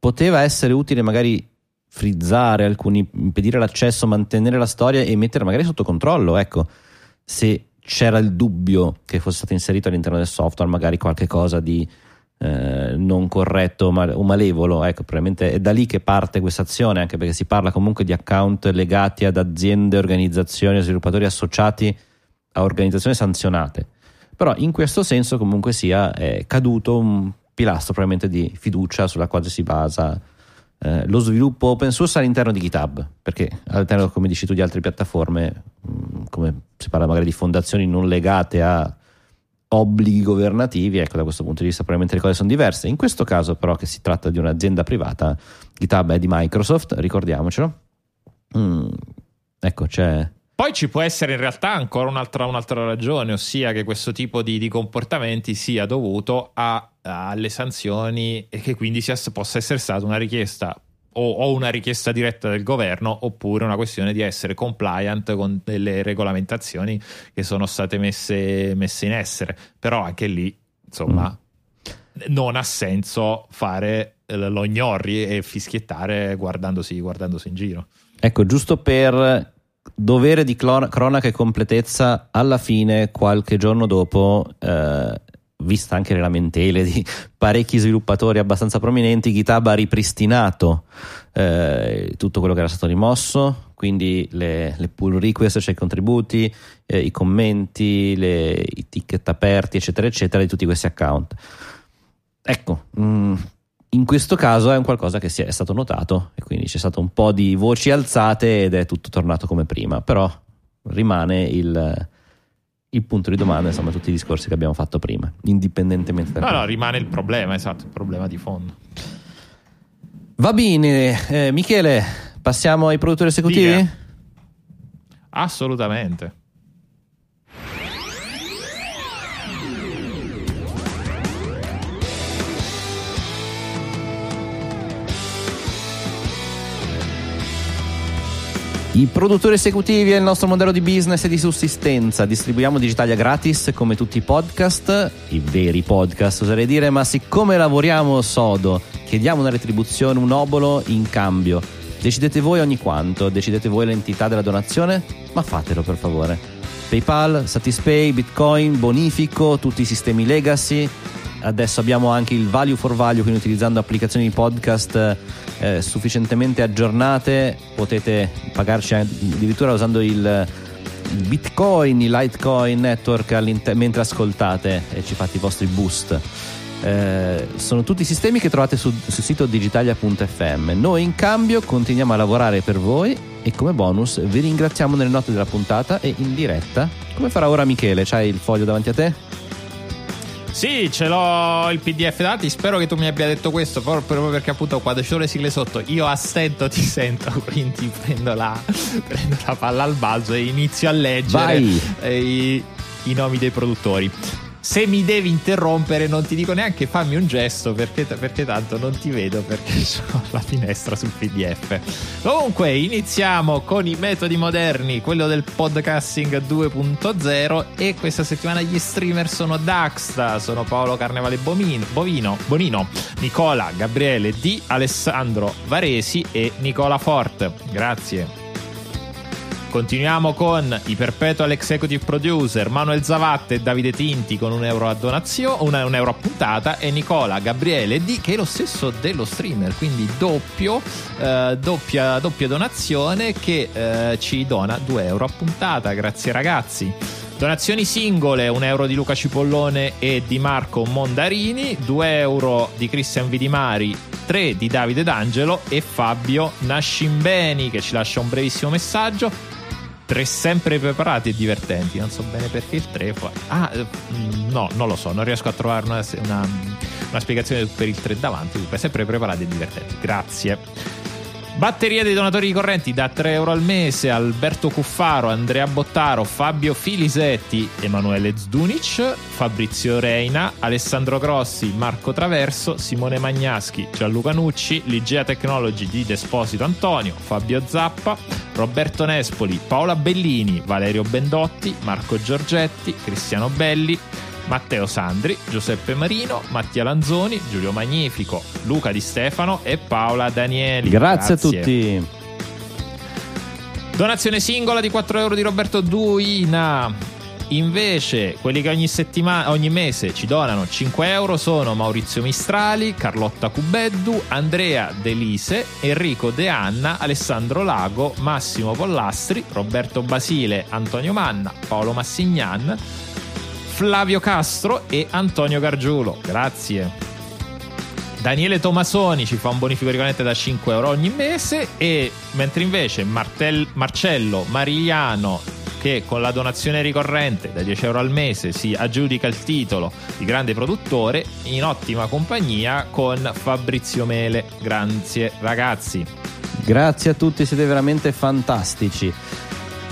Poteva essere utile magari frizzare alcuni, impedire l'accesso, mantenere la storia e mettere magari sotto controllo, ecco, se c'era il dubbio che fosse stato inserito all'interno del software magari qualche cosa di non corretto o malevolo, ecco. Probabilmente è da lì che parte questa azione, anche perché si parla comunque di account legati ad aziende, organizzazioni o sviluppatori associati a organizzazioni sanzionate, però in questo senso comunque sia è caduto un pilastro probabilmente di fiducia sulla quale si basa lo sviluppo open source all'interno di GitHub, perché all'interno, come dici tu, di altre piattaforme, come si parla magari di fondazioni non legate a obblighi governativi, ecco, da questo punto di vista probabilmente le cose sono diverse. In questo caso però, che si tratta di un'azienda privata, GitHub è di Microsoft, ricordiamocelo, ecco, c'è. Poi ci può essere in realtà ancora un'altra ragione, ossia che questo tipo di comportamenti sia dovuto alle sanzioni, e che quindi possa essere stata una richiesta o una richiesta diretta del governo, oppure una questione di essere compliant con delle regolamentazioni che sono state messe in essere. Però anche lì, insomma, non ha senso fare lo gnorri e fischiettare guardandosi in giro. Ecco, giusto per dovere di cronaca e completezza, alla fine, qualche giorno dopo vista anche nella lamentele di parecchi sviluppatori abbastanza prominenti, GitHub ha ripristinato tutto quello che era stato rimosso, quindi le pull request, cioè i contributi, i commenti, i ticket aperti eccetera eccetera di tutti questi account. Ecco, in questo caso è un qualcosa che è stato notato e quindi c'è stato un po' di voci alzate ed è tutto tornato come prima, però rimane il punto di domanda, insomma, tutti i discorsi che abbiamo fatto prima, indipendentemente da no, rimane il problema, esatto, il problema di fondo. Va bene, Michele, passiamo ai produttori esecutivi? Dica. Assolutamente. I produttori esecutivi è il nostro modello di business e di sussistenza. Distribuiamo Digitalia gratis come tutti i podcast, i veri podcast oserei dire, ma siccome lavoriamo sodo chiediamo una retribuzione, un obolo in cambio. Decidete voi ogni quanto, decidete voi l'entità della donazione, ma fatelo per favore. PayPal, Satispay, Bitcoin, bonifico, tutti i sistemi legacy. Adesso abbiamo anche il value for value, quindi utilizzando applicazioni di podcast sufficientemente aggiornate potete pagarci addirittura usando il Bitcoin, il Litecoin network mentre ascoltate e ci fate i vostri boost. Sono tutti i sistemi che trovate sul sito digitalia.fm. Noi in cambio continuiamo a lavorare per voi e come bonus vi ringraziamo nelle note della puntata e in diretta, come farà ora Michele. C'hai il foglio davanti a te? Sì, ce l'ho il PDF dati. Spero che tu mi abbia detto questo proprio perché appunto quando ci sono le sigle sotto io assento, ti sento, quindi prendo la palla al balzo e inizio a leggere i nomi dei produttori. Se mi devi interrompere non ti dico neanche fammi un gesto perché tanto non ti vedo perché ho la finestra sul PDF. Comunque iniziamo con i metodi moderni, quello del podcasting 2.0, e questa settimana gli streamer sono Daxta, sono Paolo Carnevale Bonino, Nicola Gabriele Di, Alessandro Varesi e Nicola Forte. Grazie. Continuiamo con i Perpetual Executive Producer, Manuel Zavatte e Davide Tinti con un euro a puntata, e Nicola Gabriele D, che è lo stesso dello streamer, quindi doppia donazione, che ci dona 2 euro a puntata. Grazie ragazzi. Donazioni singole, 1 euro di Luca Cipollone e di Marco Mondarini, 2 euro di Cristian Vidimari, 3 di Davide D'Angelo e Fabio Nascimbeni, che ci lascia un brevissimo messaggio. 3 sempre preparati e divertenti, non so bene perché il 3 no, non lo so, non riesco a trovare una spiegazione per il 3 davanti. Dunque, sempre preparati e divertenti, grazie. Batteria dei donatori ricorrenti da 3 euro al mese: Alberto Cuffaro, Andrea Bottaro, Fabio Filisetti, Emanuele Zdunic, Fabrizio Reina, Alessandro Grossi, Marco Traverso, Simone Magnaschi, Gianluca Nucci, Ligea Technology di Desposito Antonio, Fabio Zappa, Roberto Nespoli, Paola Bellini, Valerio Bendotti, Marco Giorgetti, Cristiano Belli, Matteo Sandri, Giuseppe Marino, Mattia Lanzoni, Giulio Magnifico, Luca Di Stefano e Paola Danieli. Grazie a tutti. Donazione singola di 4 euro di Roberto Duina. Invece quelli che ogni mese ci donano 5 euro sono Maurizio Mistrali, Carlotta Cubeddu, Andrea Delise, Enrico De Anna, Alessandro Lago, Massimo Pollastri, Roberto Basile, Antonio Manna, Paolo Massignan, Flavio Castro e Antonio Gargiulo. Grazie. Daniele Tomasoni ci fa un bonifico ricorrente da 5 euro ogni mese, e mentre invece Marcello Marigliano, che con la donazione ricorrente da 10 euro al mese si aggiudica il titolo di grande produttore, in ottima compagnia con Fabrizio Mele. Grazie ragazzi. Grazie a tutti, siete veramente fantastici.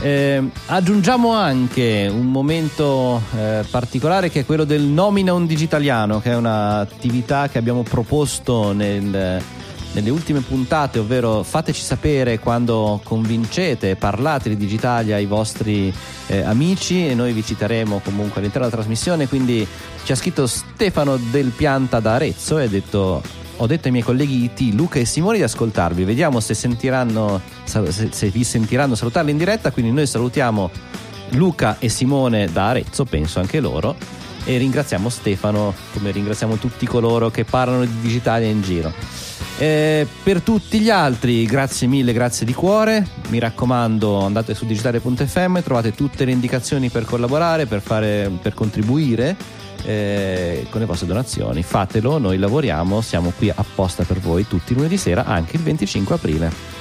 Aggiungiamo anche un momento particolare, che è quello del Nomina un Digitaliano, che è un'attività che abbiamo proposto nelle ultime puntate, ovvero fateci sapere quando convincete, parlate di Digitalia ai vostri amici e noi vi citeremo comunque all'interno della trasmissione. Quindi ci ha scritto Stefano Del Pianta da Arezzo e ha detto: ho detto ai miei colleghi IT, Luca e Simone di ascoltarvi, vediamo se vi sentiranno salutarli in diretta. Quindi noi salutiamo Luca e Simone da Arezzo, penso anche loro, e ringraziamo Stefano, come ringraziamo tutti coloro che parlano di Digitalia in giro. Per tutti gli altri grazie mille, grazie di cuore, mi raccomando andate su digitale.fm, trovate tutte le indicazioni per collaborare, per contribuire con le vostre donazioni, fatelo, noi lavoriamo, siamo qui apposta per voi tutti lunedì sera, anche il 25 aprile.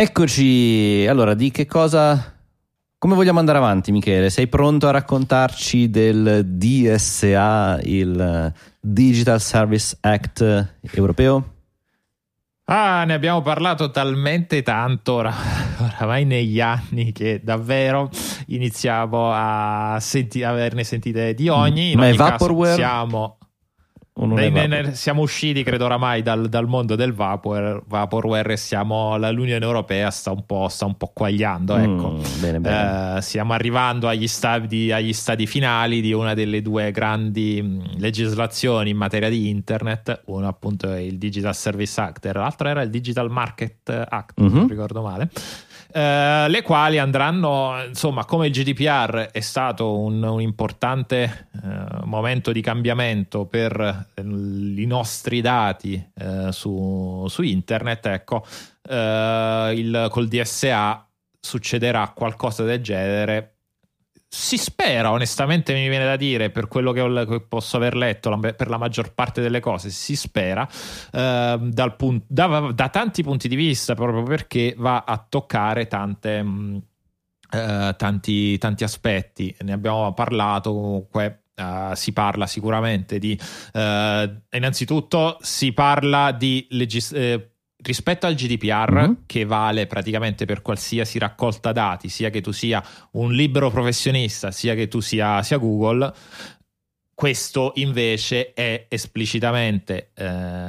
Eccoci, allora di che cosa, come vogliamo andare avanti Michele? Sei pronto a raccontarci del DSA, il Digital Service Act europeo? Ah, ne abbiamo parlato talmente tanto oramai negli anni che davvero iniziamo a averne sentite di ogni. Ma è vaporware? Siamo usciti credo oramai dal mondo del vaporware, siamo, l'Unione Europea sta un po' quagliando, ecco. Bene. Stiamo arrivando agli stadi finali di una delle due grandi legislazioni in materia di internet, una appunto è il Digital Service Act e l'altra era il Digital Market Act, non ricordo male. Le quali andranno, insomma, come il GDPR è stato un importante momento di cambiamento per i nostri dati su internet, ecco, col DSA succederà qualcosa del genere. Si spera, onestamente mi viene da dire, per quello che posso aver letto, per la maggior parte delle cose si spera, da tanti punti di vista, proprio perché va a toccare tanti aspetti. Ne abbiamo parlato comunque. Si parla sicuramente di innanzitutto si parla di rispetto al GDPR, che vale praticamente per qualsiasi raccolta dati, sia che tu sia un libero professionista, sia che tu sia Google, questo invece è esplicitamente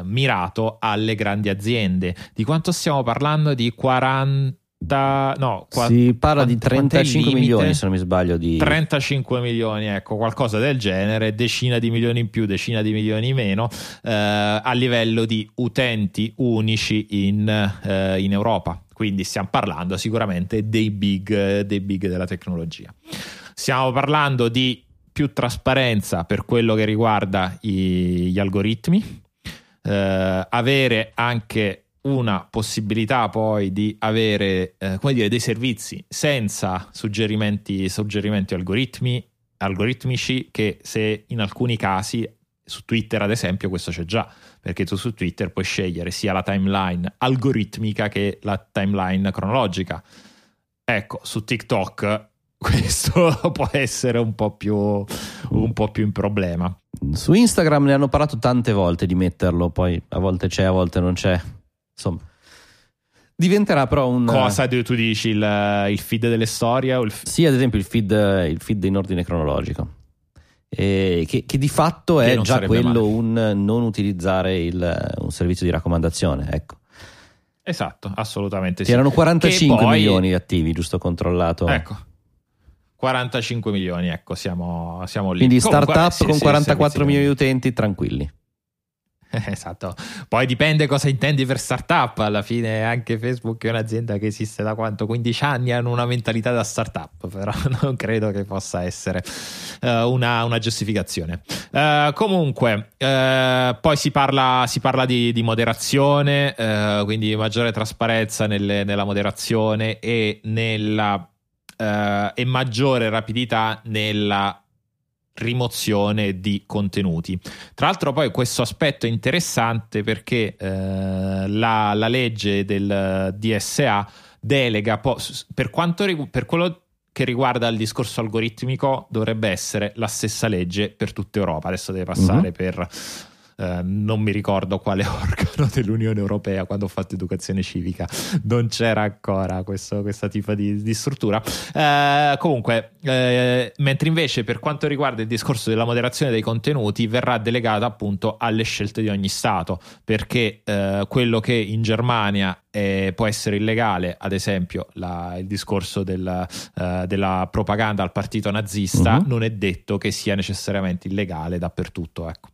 mirato alle grandi aziende. Di quanto stiamo parlando? Di 40... si parla di 35 milioni, se non mi sbaglio, di 35 milioni, ecco, qualcosa del genere, decina di milioni in più, decina di milioni in meno, a livello di utenti unici in Europa. Quindi stiamo parlando sicuramente dei big della tecnologia. Stiamo parlando di più trasparenza per quello che riguarda gli algoritmi, avere anche una possibilità poi di avere dei servizi senza suggerimenti algoritmici, che se in alcuni casi su Twitter ad esempio questo c'è già, perché tu su Twitter puoi scegliere sia la timeline algoritmica che la timeline cronologica. Ecco, su TikTok questo può essere un po' più un problema. Su Instagram ne hanno parlato tante volte di metterlo, poi a volte c'è, a volte non c'è. Insomma, diventerà però un... Cosa tu dici? Il feed delle storie? Sì, ad esempio il feed in ordine cronologico, che di fatto è già quello, un non utilizzare un servizio di raccomandazione, ecco. Esatto, assolutamente sì. C'erano 45 milioni attivi, giusto, controllato. Ecco, 45 milioni, ecco, siamo lì. Quindi comunque, startup con 44 milioni di utenti, tranquilli. Esatto, poi dipende cosa intendi per startup, alla fine anche Facebook è un'azienda che esiste da 15 anni, hanno una mentalità da startup, però non credo che possa essere una giustificazione. Comunque poi si parla di moderazione, quindi maggiore trasparenza nella moderazione e maggiore rapidità nella rimozione di contenuti. Tra l'altro poi questo aspetto è interessante perché la legge del DSA delega per quello che riguarda il discorso algoritmico, dovrebbe essere la stessa legge per tutta Europa. Adesso deve passare per non mi ricordo quale organo dell'Unione Europea, quando ho fatto educazione civica non c'era ancora questa tipa di struttura. Mentre invece per quanto riguarda il discorso della moderazione dei contenuti verrà delegata appunto alle scelte di ogni Stato, perché quello che in Germania può essere illegale, ad esempio il discorso della propaganda al partito nazista, non è detto che sia necessariamente illegale dappertutto, ecco.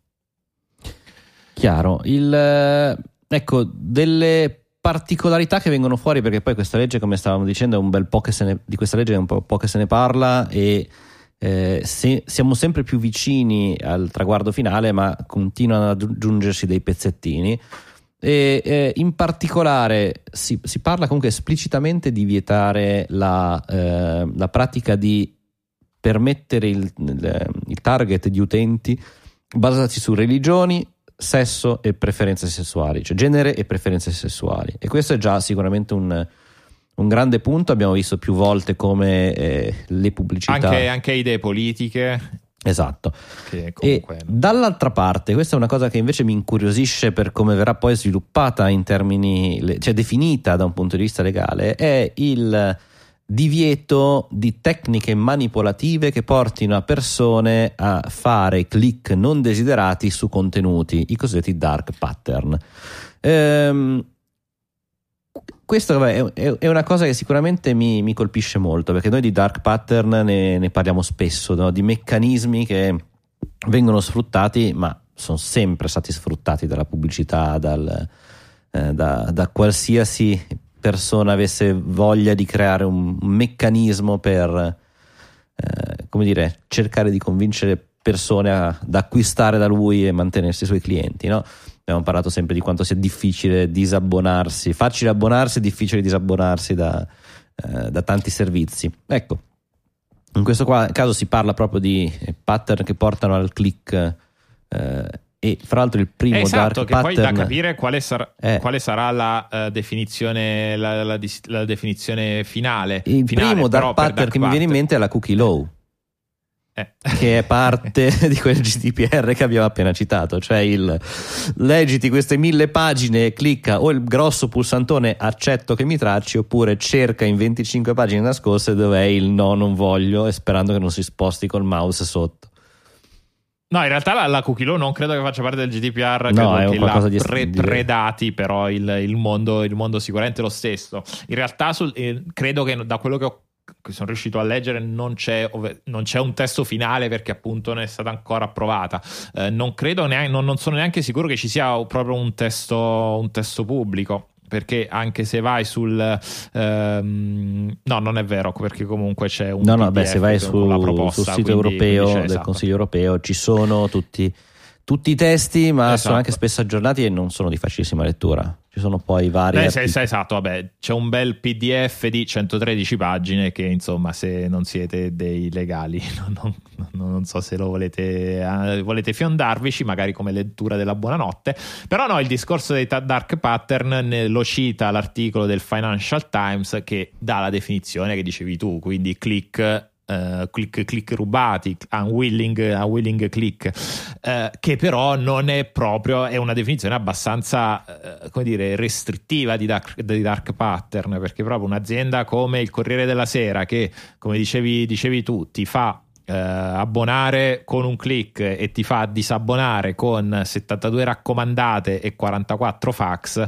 Chiaro. Ecco, delle particolarità che vengono fuori, perché poi questa legge, come stavamo dicendo, è un bel po' che di questa legge è un po' che se ne parla, e siamo sempre più vicini al traguardo finale, ma continuano ad aggiungersi dei pezzettini. In particolare si parla comunque esplicitamente di vietare la pratica di permettere il target di utenti basati su religioni, sesso e preferenze sessuali, cioè genere e preferenze sessuali, e questo è già sicuramente un grande punto. Abbiamo visto più volte come le pubblicità, anche idee politiche. Esatto. Che comunque... E dall'altra parte, questa è una cosa che invece mi incuriosisce per come verrà poi sviluppata in termini, cioè definita da un punto di vista legale, è il divieto di tecniche manipolative che portino a persone a fare click non desiderati su contenuti, i cosiddetti dark pattern. Questo è una cosa che sicuramente mi colpisce molto, perché noi di dark pattern ne parliamo spesso, no? Di meccanismi che vengono sfruttati, ma sono sempre stati sfruttati dalla pubblicità, da qualsiasi persona avesse voglia di creare un meccanismo per cercare di convincere persone ad acquistare da lui e mantenersi i suoi clienti, no? Abbiamo parlato sempre di quanto sia difficile disabbonarsi, facile abbonarsi e difficile disabbonarsi da tanti servizi. Ecco, in questo caso si parla proprio di pattern che portano al click, e fra l'altro il primo dark pattern... Esatto, che poi da capire quale sarà la definizione la definizione finale. Il primo dark pattern che mi viene in mente è la cookie law. Che è parte di quel GDPR che abbiamo appena citato, cioè leggiti queste 1000 pagine e clicca o il grosso pulsantone accetto che mi tracci, oppure cerca in 25 pagine nascoste dov'è il no, non voglio, e sperando che non si sposti col mouse sotto. No, in realtà la cookie law non credo che faccia parte del GDPR, credo no, che la predati, però il mondo sicuramente è lo stesso. In realtà credo che da quello che sono riuscito a leggere non c'è un testo finale, perché appunto non è stata ancora approvata, non sono neanche sicuro che ci sia proprio un testo pubblico, perché anche se vai sul no, non è vero, perché comunque c'è un PDF, beh, se vai proposta, sul sito europeo del esatto. Consiglio europeo ci sono tutti i testi, ma esatto. Sono anche spesso aggiornati e non sono di facilissima lettura. Ci sono poi vari... esatto, vabbè, c'è un bel PDF di 113 pagine che, insomma, se non siete dei legali, non so se lo volete fiondarvici, magari come lettura della buonanotte. Però no, il discorso dei dark pattern lo cita l'articolo del Financial Times, che dà la definizione che dicevi tu, quindi click rubati, unwilling click, che però non è proprio, è una definizione abbastanza restrittiva di dark pattern, perché proprio un'azienda come il Corriere della Sera, che come dicevi tu, ti fa abbonare con un click e ti fa disabbonare con 72 raccomandate e 44 fax,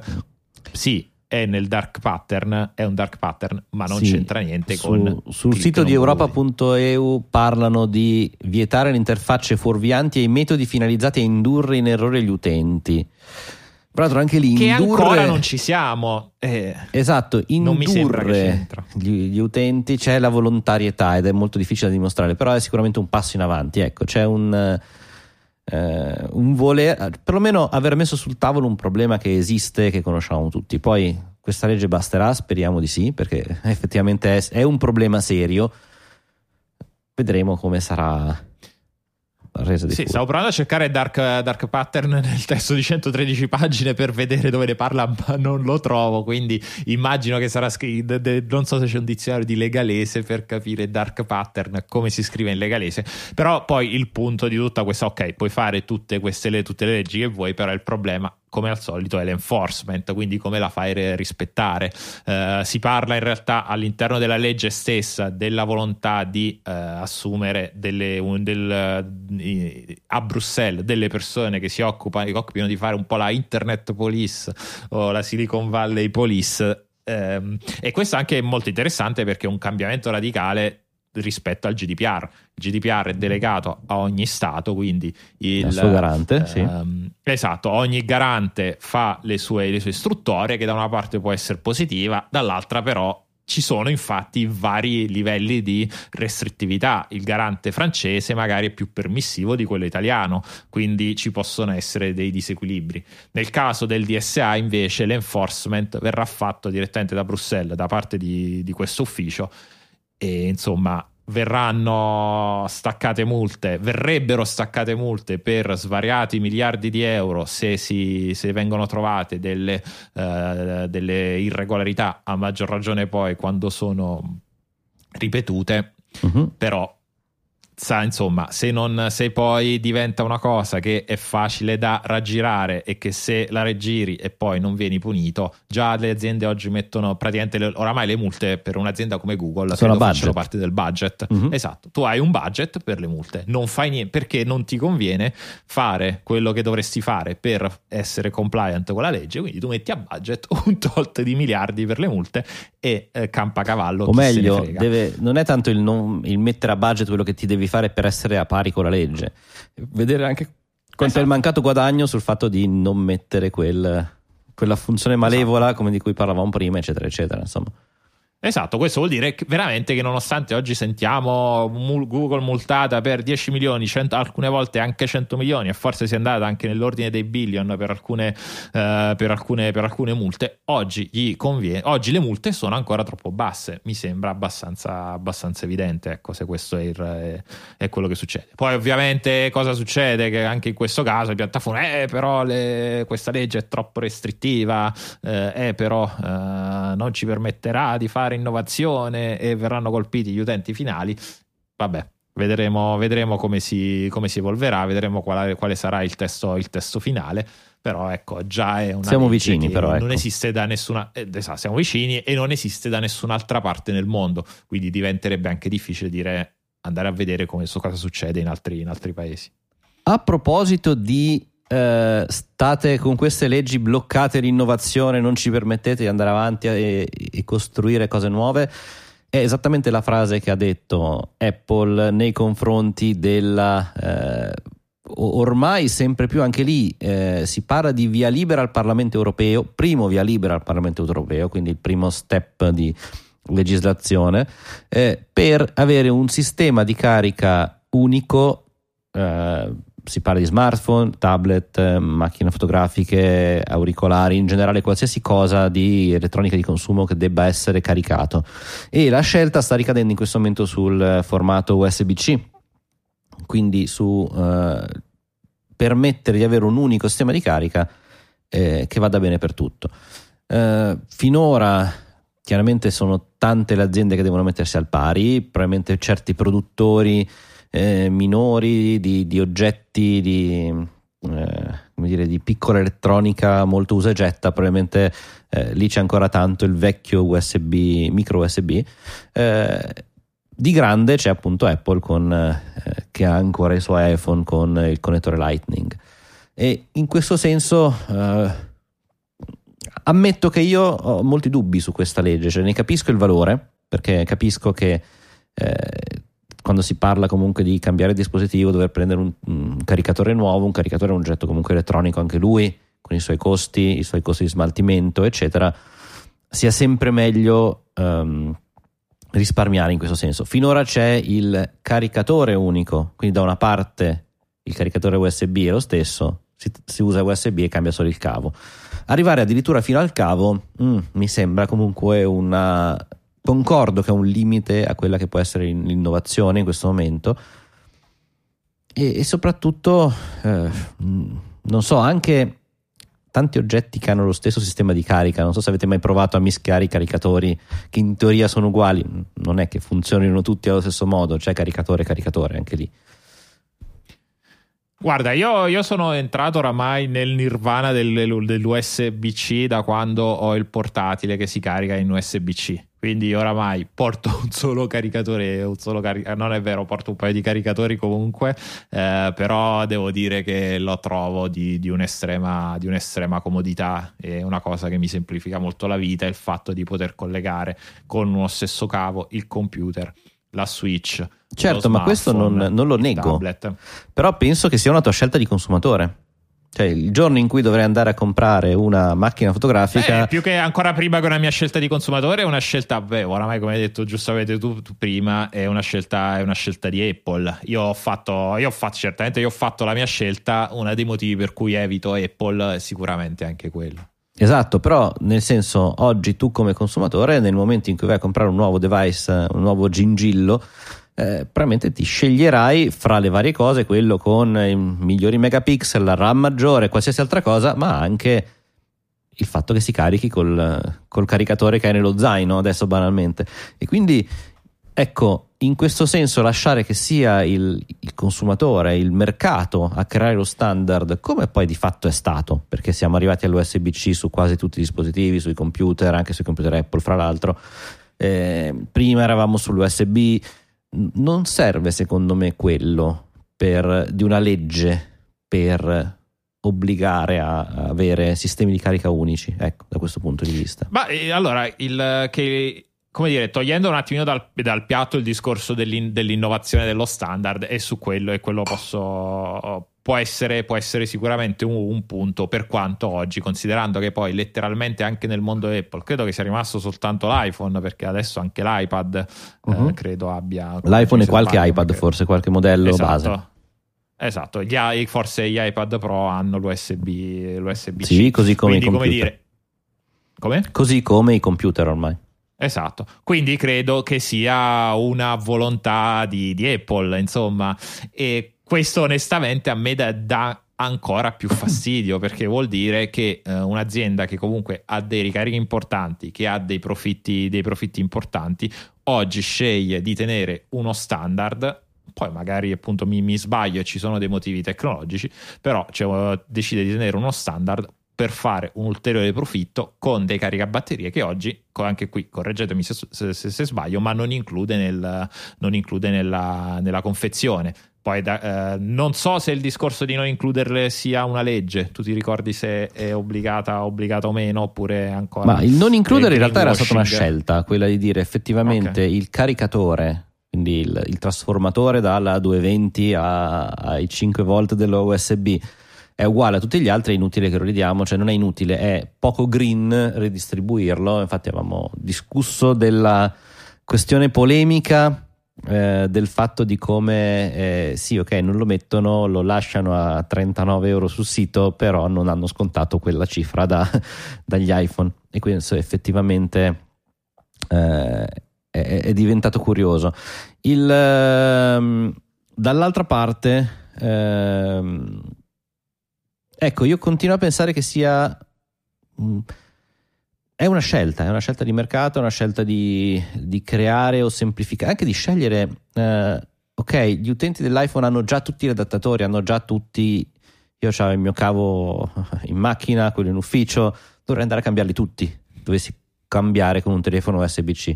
sì, è nel dark pattern, è un dark pattern, ma non c'entra niente con... Sul sito di europa.eu parlano di vietare le interfacce fuorvianti e i metodi finalizzati a indurre in errore gli utenti. Tra l'altro anche lì che ancora non ci siamo. Esatto, indurre gli utenti, c'è la volontarietà ed è molto difficile da dimostrare, però è sicuramente un passo in avanti. Ecco, c'è un voler, perlomeno aver messo sul tavolo un problema che esiste, che conosciamo tutti. Poi questa legge basterà? Speriamo di sì, perché effettivamente è un problema serio. Vedremo come sarà resa di sì, fuori. Stavo provando a cercare dark pattern nel testo di 113 pagine per vedere dove ne parla, ma non lo trovo, quindi immagino che sarà scritto, non so se c'è un dizionario di legalese per capire dark pattern come si scrive in legalese. Però poi il punto di tutta questa, ok, puoi fare tutte le leggi che vuoi, però il problema come al solito è l'enforcement, quindi come la fai rispettare. Si parla in realtà all'interno della legge stessa della volontà di assumere a Bruxelles delle persone che si occupino di fare un po' la Internet Police o la Silicon Valley Police, e questo anche è molto interessante perché è un cambiamento radicale rispetto al GDPR. Il GDPR è delegato a ogni stato, quindi il suo garante, sì. Esatto, ogni garante fa le sue istruttorie, che da una parte può essere positiva, dall'altra però ci sono infatti vari livelli di restrittività. Il garante francese magari è più permissivo di quello italiano, quindi ci possono essere dei disequilibri. Nel caso del DSA invece l'enforcement verrà fatto direttamente da Bruxelles, da parte di questo ufficio, e insomma verranno staccate multe, verrebbero staccate multe per svariati miliardi di euro se vengono trovate delle irregolarità, a maggior ragione poi quando sono ripetute. Però insomma, se poi diventa una cosa che è facile da raggirare e che se la raggiri e poi non vieni punito, già le aziende oggi mettono praticamente oramai le multe per un'azienda come Google sono facciano parte del budget. Esatto, tu hai un budget per le multe, non fai niente perché non ti conviene fare quello che dovresti fare per essere compliant con la legge, quindi tu metti a budget un tot di miliardi per le multe e campacavallo, o meglio se ne frega. Non è tanto il mettere a budget quello che ti devi fare per essere a pari con la legge, vedere anche quanto è il mancato guadagno sul fatto di non mettere quella funzione malevola, come di cui parlavamo prima, eccetera eccetera, insomma. Esatto, questo vuol dire che veramente che nonostante oggi sentiamo Google multata per 10 milioni, alcune volte anche 100 milioni, e forse si è andata anche nell'ordine dei billion per alcune multe, oggi gli conviene, oggi le multe sono ancora troppo basse, mi sembra abbastanza evidente, ecco, se questo è quello che succede. Poi ovviamente cosa succede? Che anche in questo caso le piattaforme, però questa legge è troppo restrittiva, però non ci permetterà di fare innovazione, e verranno colpiti gli utenti finali. Vabbè, vedremo come si evolverà, vedremo quale sarà il testo finale, però ecco, già è una, siamo vicini, però non esiste da nessuna, esatto, siamo vicini e non esiste da nessun'altra parte nel mondo, quindi diventerebbe anche difficile andare a vedere come cosa succede in altri paesi. A proposito di state con queste leggi, bloccate l'innovazione, non ci permettete di andare avanti e costruire cose nuove, è esattamente la frase che ha detto Apple nei confronti della ormai sempre più, anche lì si parla di via libera al Parlamento europeo, primo via libera al Parlamento europeo, quindi il primo step di legislazione per avere un sistema di carica unico. Si parla di smartphone, tablet, macchine fotografiche, auricolari, in generale qualsiasi cosa di elettronica di consumo che debba essere caricato, e la scelta sta ricadendo in questo momento sul formato USB-C, quindi su permettere di avere un unico sistema di carica che vada bene per tutto. Finora chiaramente sono tante le aziende che devono mettersi al pari, probabilmente certi produttori minori di oggetti, di piccola elettronica molto usa e getta, probabilmente lì c'è ancora tanto il vecchio USB, micro USB. Di grande c'è appunto Apple che ha ancora i suoi iPhone con il connettore Lightning, e in questo senso ammetto che io ho molti dubbi su questa legge, cioè ne capisco il valore, perché capisco che quando si parla comunque di cambiare dispositivo, dover prendere un caricatore nuovo, un caricatore è un oggetto comunque elettronico anche lui, con i suoi costi di smaltimento, eccetera, sia sempre meglio risparmiare in questo senso. Finora c'è il caricatore unico, quindi da una parte il caricatore USB è lo stesso, si usa USB e cambia solo il cavo. Arrivare addirittura fino al cavo mi sembra comunque una... Concordo che è un limite a quella che può essere l'innovazione in questo momento, e soprattutto non so, anche tanti oggetti che hanno lo stesso sistema di carica, non so se avete mai provato a mischiare i caricatori che in teoria sono uguali, non è che funzionino tutti allo stesso modo, c'è caricatore anche lì. Guarda, io sono entrato oramai nel nirvana dell'USB-C da quando ho il portatile che si carica in USB-C, quindi oramai porto un solo caricatore, non è vero, porto un paio di caricatori comunque, però devo dire che lo trovo di un'estrema comodità, è una cosa che mi semplifica molto la vita, il fatto di poter collegare con uno stesso cavo il computer, la Switch, certo, ma questo non lo nego, tablet. Però penso che sia una tua scelta di consumatore. Cioè, il giorno in cui dovrei andare a comprare una macchina fotografica, più che ancora prima che una mia scelta di consumatore, è una scelta, oramai, come hai detto giustamente tu prima, è una scelta di Apple. Io ho fatto la mia scelta. Uno dei motivi per cui evito Apple è sicuramente anche quello. Esatto, però nel senso, oggi tu come consumatore, nel momento in cui vai a comprare un nuovo device, un nuovo gingillo, probabilmente ti sceglierai fra le varie cose quello con i migliori megapixel, la RAM maggiore, qualsiasi altra cosa, ma anche il fatto che si carichi col caricatore che hai nello zaino adesso, banalmente. E quindi ecco, in questo senso lasciare che sia il consumatore, il mercato a creare lo standard, come poi di fatto è stato, perché siamo arrivati all'USB-C su quasi tutti i dispositivi, sui computer, anche sui computer Apple fra l'altro, prima eravamo sull'USB. Non serve, secondo me, quello di una legge per obbligare a avere sistemi di carica unici, ecco, da questo punto di vista. Ma allora, come dire, togliendo un attimino dal piatto il discorso dell'innovazione dello standard, e su quello, può essere sicuramente un punto, per quanto oggi, considerando che poi letteralmente anche nel mondo Apple credo che sia rimasto soltanto l'iPhone, perché adesso anche l'iPad credo abbia l'iPhone e qualche iPad, forse qualche modello, esatto, base. Esatto, forse gli iPad Pro hanno l'USB-C. Sì, così come i computer. Così come i computer ormai. Esatto, quindi credo che sia una volontà di Apple, insomma, e questo onestamente a me dà ancora più fastidio, perché vuol dire che un'azienda che comunque ha dei ricarichi importanti, che ha dei profitti importanti, oggi sceglie di tenere uno standard. Poi magari appunto mi sbaglio e ci sono dei motivi tecnologici, però decide di tenere uno standard per fare un ulteriore profitto con dei caricabatterie che oggi, anche qui correggetemi se sbaglio, ma non include nella confezione. Poi non so se il discorso di non includerle sia una legge, tu ti ricordi se è obbligata o meno, oppure ancora. Ma il non includere in realtà era stata una scelta, quella di dire effettivamente il caricatore, quindi il trasformatore dalla 220 ai 5 volt dello USB, è uguale a tutti gli altri, è inutile che lo ridiamo, cioè non è inutile, è poco green redistribuirlo. Infatti avevamo discusso della questione polemica del fatto di come sì, ok, non lo mettono, lo lasciano a 39 euro sul sito, però non hanno scontato quella cifra dagli iPhone, e quindi effettivamente è diventato curioso. Dall'altra parte ecco, io continuo a pensare che sia è una scelta di mercato, è una scelta di creare o semplificare, anche di scegliere. Ok, gli utenti dell'iPhone hanno già tutti gli adattatori, hanno già tutti. Io c'avevo il mio cavo in macchina, quello in ufficio, dovrei andare a cambiarli tutti, dovessi cambiare con un telefono USB-C,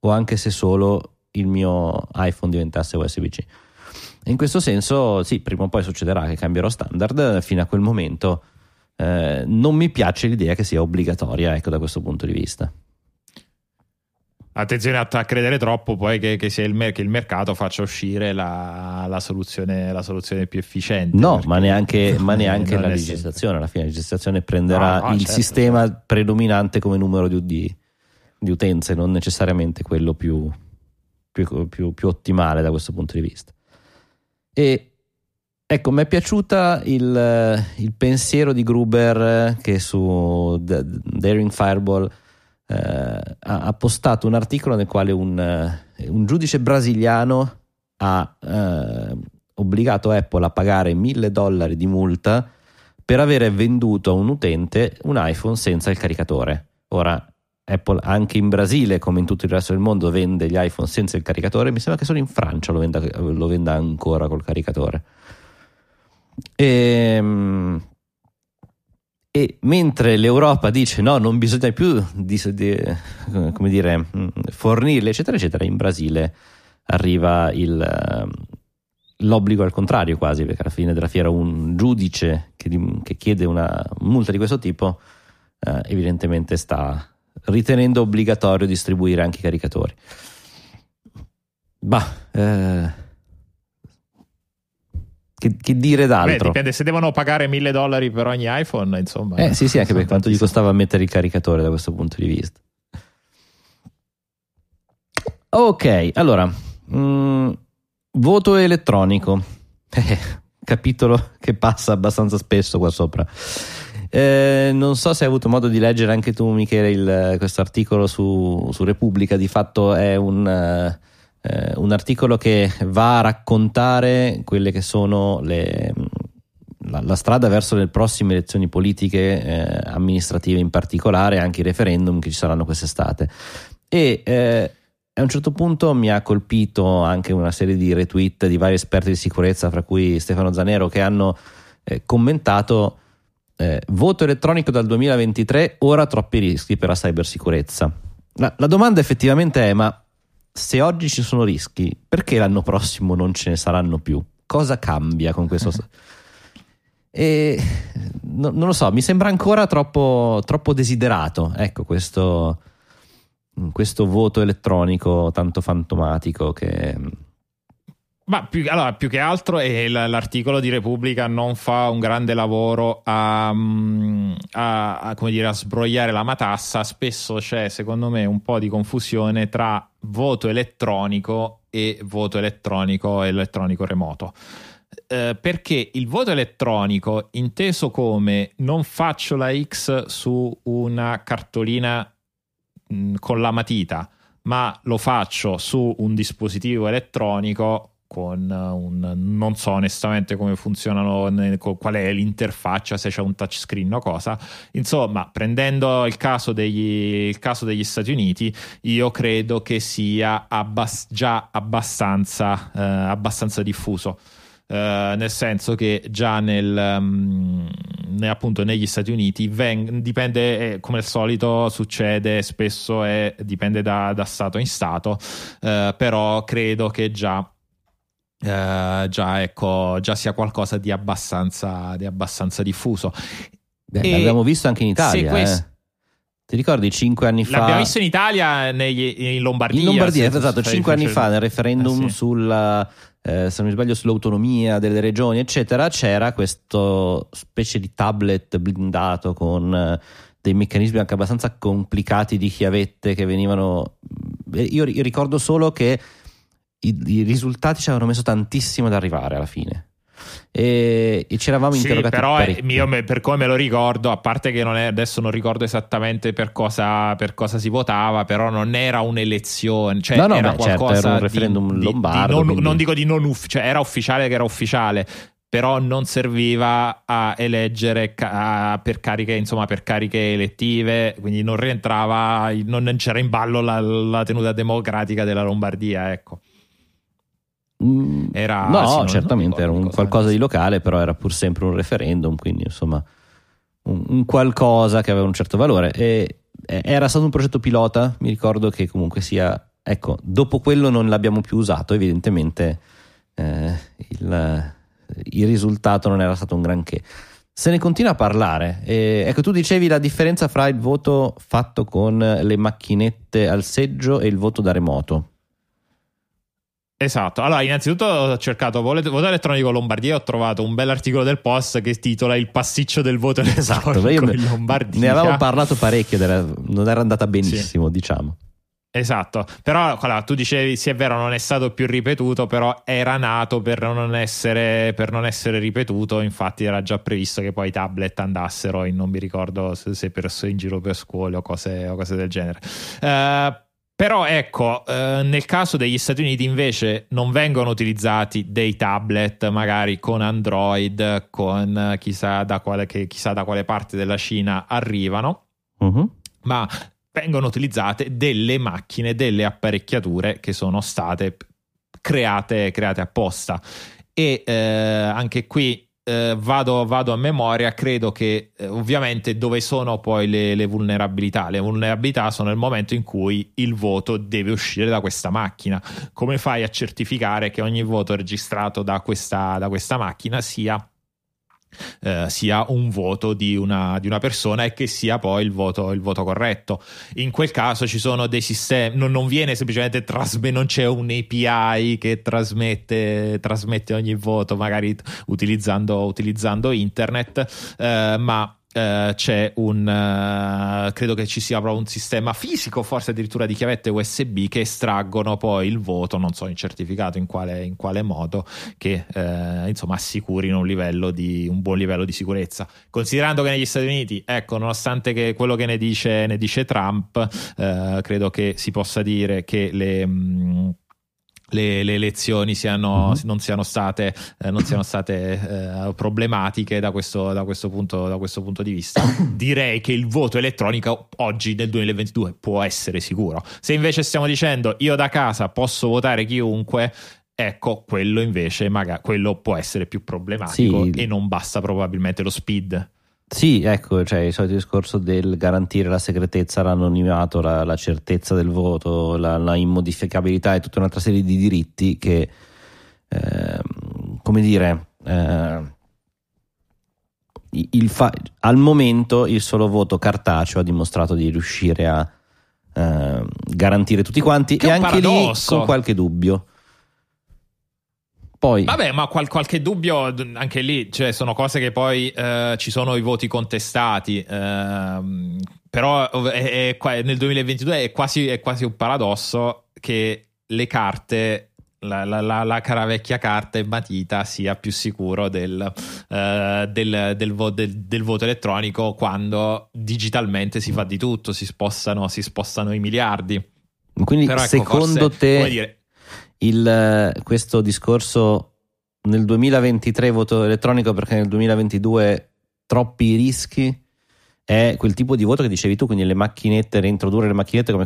o anche se solo il mio iPhone diventasse USB-C. In questo senso sì, prima o poi succederà che cambierò standard. Fino a quel momento non mi piace l'idea che sia obbligatoria, ecco, da questo punto di vista. Attenzione a credere troppo poi che il mercato faccia uscire la soluzione più efficiente. No, ma neanche la legislazione. Alla fine la legislazione prenderà certo, sistema predominante come numero di utenze, non necessariamente quello più ottimale da questo punto di vista. E ecco, mi è piaciuta il pensiero di Gruber, che su Daring Fireball ha postato un articolo nel quale un giudice brasiliano ha obbligato Apple a pagare $1.000 di multa per avere venduto a un utente un iPhone senza il caricatore. Ora, Apple anche in Brasile, come in tutto il resto del mondo, vende gli iPhone senza il caricatore. Mi sembra che solo in Francia lo venda ancora col caricatore. E mentre l'Europa dice no, non bisogna più come dire, fornirle, eccetera eccetera, in Brasile arriva l'obbligo al contrario, quasi, perché alla fine della fiera un giudice che chiede una multa di questo tipo evidentemente sta ritenendo obbligatorio distribuire anche i caricatori. Che dire d'altro? Beh, dipende, se devono pagare $1,000 per ogni iPhone, insomma. Sì, anche per quanto gli costava mettere il caricatore da questo punto di vista. Ok, allora, voto elettronico. Capitolo che passa abbastanza spesso qua sopra. Non so se hai avuto modo di leggere anche tu, Michele, questo articolo su Repubblica. Di fatto è un articolo che va a raccontare quelle che sono la strada verso le prossime elezioni politiche, amministrative in particolare, anche i referendum che ci saranno quest'estate. E a un certo punto mi ha colpito anche una serie di retweet di vari esperti di sicurezza, fra cui Stefano Zanero, che hanno commentato: voto elettronico dal 2023, ora troppi rischi per la cybersicurezza. La domanda effettivamente è: ma se oggi ci sono rischi, perché l'anno prossimo non ce ne saranno più? Cosa cambia con questo? Non lo so, mi sembra ancora troppo desiderato, ecco, questo voto elettronico tanto fantomatico che... Ma più che altro l'articolo di Repubblica non fa un grande lavoro a come dire, a sbrogliare la matassa. Spesso c'è, secondo me, un po' di confusione tra voto elettronico e voto elettronico remoto. Perché il voto elettronico, inteso come non faccio la X su una cartolina con la matita, ma lo faccio su un dispositivo elettronico con non so onestamente come funzionano, qual è l'interfaccia, se c'è un touchscreen o cosa. Insomma, prendendo il caso degli Stati Uniti, io credo che sia già abbastanza diffuso. Nel senso che già appunto negli Stati Uniti dipende, come al solito succede spesso, dipende da stato in stato, però credo che già sia qualcosa di abbastanza diffuso. L'abbiamo visto anche in Italia. Ti ricordi 5 anni fa? L'abbiamo visto in Italia, in Lombardia. In Lombardia, esatto, 5 anni fa nel referendum sulla... se non mi sbaglio sull'autonomia delle regioni eccetera, c'era questo specie di tablet blindato con dei meccanismi anche abbastanza complicati di chiavette che venivano... Io ricordo solo che i risultati ci avevano messo tantissimo ad arrivare alla fine e ci eravamo interrogati parecchio. Però per come me lo ricordo, a parte che adesso non ricordo esattamente per cosa si votava, però non era un'elezione, cioè era qualcosa, certo, era un referendum lombardo, non dico di non ufficiale, cioè era ufficiale che era ufficiale, però non serviva a eleggere per cariche elettive, quindi non rientrava, non c'era in ballo la tenuta democratica della Lombardia, ecco. Era, no, sì, certamente era un qualcosa di locale, però era pur sempre un referendum, quindi insomma un qualcosa che aveva un certo valore e era stato un progetto pilota, mi ricordo, che comunque sia, ecco, dopo quello non l'abbiamo più usato, evidentemente il risultato non era stato un granché. Se ne continua a parlare ecco, tu dicevi la differenza fra il voto fatto con le macchinette al seggio e il voto da remoto. Esatto, allora innanzitutto ho cercato voto elettronico Lombardia e ho trovato un bell'articolo del Post che titola "Il pasticcio del voto elettronico in Lombardia". Ne avevamo parlato parecchio, non era andata benissimo, sì, diciamo. Esatto, però allora, tu dicevi sì, è vero, non è stato più ripetuto, però era nato per non essere ripetuto. Infatti era già previsto che poi i tablet andassero in, non mi ricordo se in giro per scuole o cose del genere. Però ecco, nel caso degli Stati Uniti invece non vengono utilizzati dei tablet magari con Android, con chissà da quale parte della Cina arrivano, ma vengono utilizzate delle macchine, delle apparecchiature che sono state create apposta. E anche qui vado a memoria, credo che ovviamente dove sono poi le vulnerabilità? Le vulnerabilità sono nel momento in cui il voto deve uscire da questa macchina. Come fai a certificare che ogni voto registrato da questa macchina sia sia un voto di una persona e che sia poi il voto corretto. In quel caso ci sono dei sistemi, non viene semplicemente non c'è un API che trasmette ogni voto, magari utilizzando internet, ma c'è credo che ci sia proprio un sistema fisico, forse addirittura di chiavette USB che estraggono poi il voto, non so in certificato in quale modo, che insomma assicurino un buon livello di sicurezza, considerando che negli Stati Uniti, ecco, nonostante che quello che ne dice Trump, credo che si possa dire che le elezioni non siano state problematiche da questo punto di vista. Direi che il voto elettronico oggi nel 2022 può essere sicuro. Se invece stiamo dicendo io da casa posso votare chiunque, ecco, quello invece magari quello può essere più problematico, sì. E non basta probabilmente lo speed. Sì, ecco, cioè il solito discorso del garantire la segretezza, l'anonimato, la certezza del voto, la immodificabilità e tutta un'altra serie di diritti che, come dire, al momento il solo voto cartaceo ha dimostrato di riuscire a garantire tutti quanti, che e anche paradosso. Lì con qualche dubbio. Poi. Vabbè, ma qualche dubbio anche lì, cioè sono cose che poi ci sono i voti contestati, però nel 2022 è quasi un paradosso che le carte, la cara vecchia carta e matita sia più sicuro del voto elettronico, quando digitalmente si fa di tutto, si spostano i miliardi. Quindi però, ecco, secondo forse, te... come dire, questo discorso nel 2023 voto elettronico perché nel 2022 troppi rischi è quel tipo di voto che dicevi tu, quindi reintrodurre le macchinette come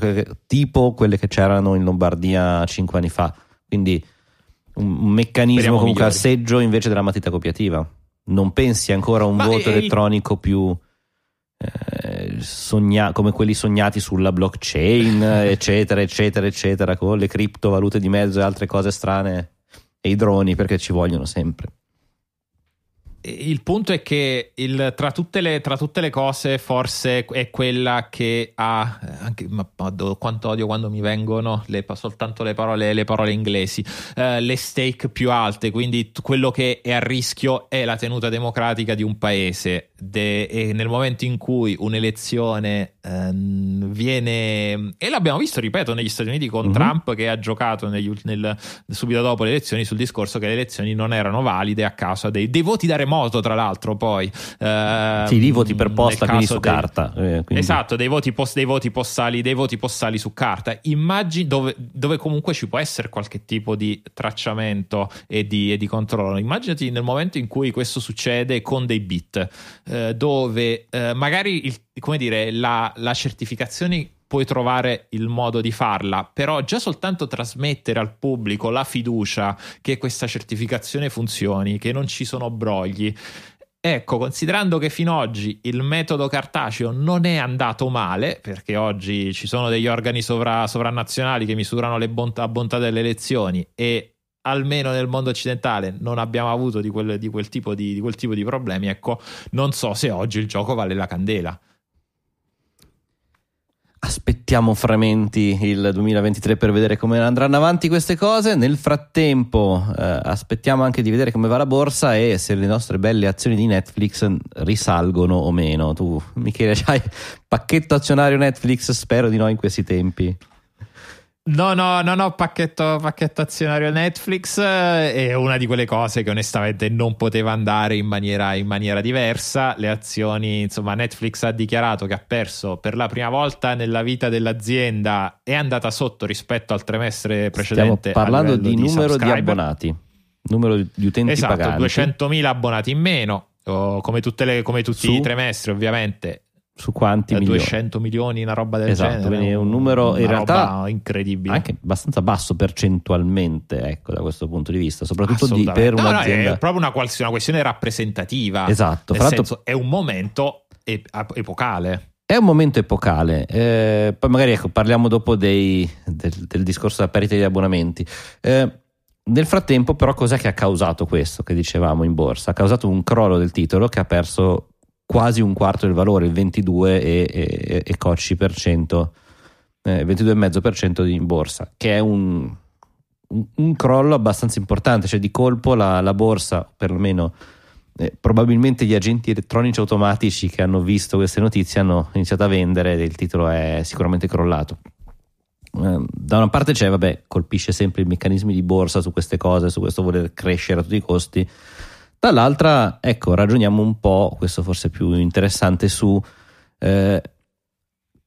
quelle che c'erano in Lombardia 5 anni fa, quindi un meccanismo con un casseggio invece della matita copiativa. Non pensi ancora a un voto elettronico più come quelli sognati sulla blockchain eccetera eccetera eccetera, con le criptovalute di mezzo e altre cose strane e i droni, perché ci vogliono sempre. Il punto è che tra tutte le cose forse è quella che ha anche, quanto odio quando mi vengono soltanto le parole inglesi, le stake più alte, quindi quello che è a rischio è la tenuta democratica di un paese, e nel momento in cui un'elezione viene, e l'abbiamo visto, ripeto, negli Stati Uniti con Trump, che ha giocato subito dopo le elezioni sul discorso che le elezioni non erano valide a causa dei voti da remoto, tra l'altro, poi sì, di voti per posta, quindi su carta, quindi. Esatto, dei voti postali su carta. Immagini dove comunque ci può essere qualche tipo di tracciamento e di controllo. Immaginati nel momento in cui questo succede con dei bit, dove magari la certificazione puoi trovare il modo di farla, però già soltanto trasmettere al pubblico la fiducia che questa certificazione funzioni, che non ci sono brogli. Ecco, considerando che fino ad oggi il metodo cartaceo non è andato male, perché oggi ci sono degli organi sovranazionali che misurano la bontà delle elezioni, e almeno nel mondo occidentale non abbiamo avuto di quel tipo di problemi, ecco, non so se oggi il gioco vale la candela. Aspettiamo frementi il 2023 per vedere come andranno avanti queste cose. Nel frattempo aspettiamo anche di vedere come va la borsa e se le nostre belle azioni di Netflix risalgono o meno. Tu, Michele, c'hai pacchetto azionario Netflix? Spero di no in questi tempi. No, pacchetto azionario Netflix è una di quelle cose che onestamente non poteva andare in maniera diversa. Le azioni, insomma, Netflix ha dichiarato che ha perso per la prima volta nella vita dell'azienda, è andata sotto rispetto al trimestre precedente. Stiamo parlando di numero di abbonati, numero di utenti, esatto, paganti. 200.000 abbonati in meno, come tutti i trimestri ovviamente. Su quanti milioni? 200 milioni, una roba del genere. Quindi è un numero in realtà incredibile, anche abbastanza basso percentualmente, ecco, da questo punto di vista, soprattutto per un'azienda. No, è proprio una questione rappresentativa. Esatto, nel senso, è un momento epocale. È un momento epocale. Poi magari, ecco, parliamo dopo del discorso della parità di abbonamenti. Nel frattempo però cos'è che ha causato questo che dicevamo in borsa? Ha causato un crollo del titolo che ha perso quasi un quarto del valore, il 22,5% in borsa, che è un crollo abbastanza importante, cioè di colpo la borsa, perlomeno probabilmente gli agenti elettronici automatici che hanno visto queste notizie hanno iniziato a vendere e il titolo è sicuramente crollato. Da una parte c'è, vabbè, colpisce sempre i meccanismi di borsa su queste cose, su questo voler crescere a tutti i costi, dall'altra, ecco, ragioniamo un po', questo forse è più interessante, su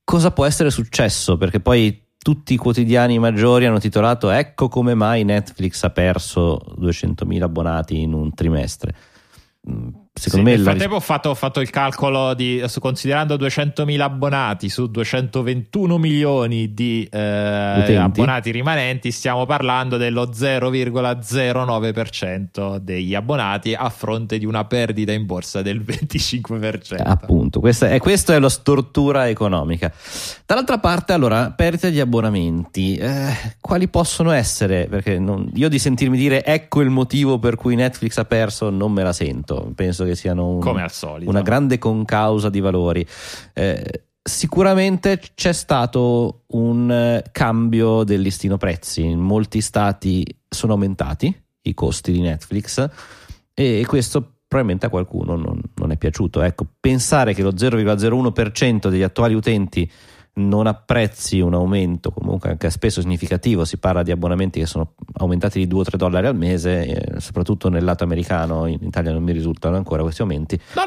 cosa può essere successo, perché poi tutti i quotidiani maggiori hanno titolato ecco come mai Netflix ha perso 200.000 abbonati in un trimestre. Secondo me nel frattempo ho fatto il calcolo considerando 200.000 abbonati su 221 milioni di abbonati rimanenti, stiamo parlando dello 0,09% degli abbonati a fronte di una perdita in borsa del 25%. Appunto, questo è la stortura economica. Dall'altra parte, allora, perdita di abbonamenti, quali possono essere? Perché io di sentirmi dire ecco il motivo per cui Netflix ha perso non me la sento, penso che siano come al solito una grande concausa di valori. Sicuramente c'è stato un cambio del listino prezzi, in molti stati sono aumentati i costi di Netflix e questo probabilmente a qualcuno non è piaciuto. Ecco, pensare che lo 0,01% degli attuali utenti non apprezzi un aumento comunque anche spesso significativo, si parla di abbonamenti che sono aumentati di $2 o $3 al mese, soprattutto nel lato americano, in Italia non mi risultano ancora questi aumenti. No,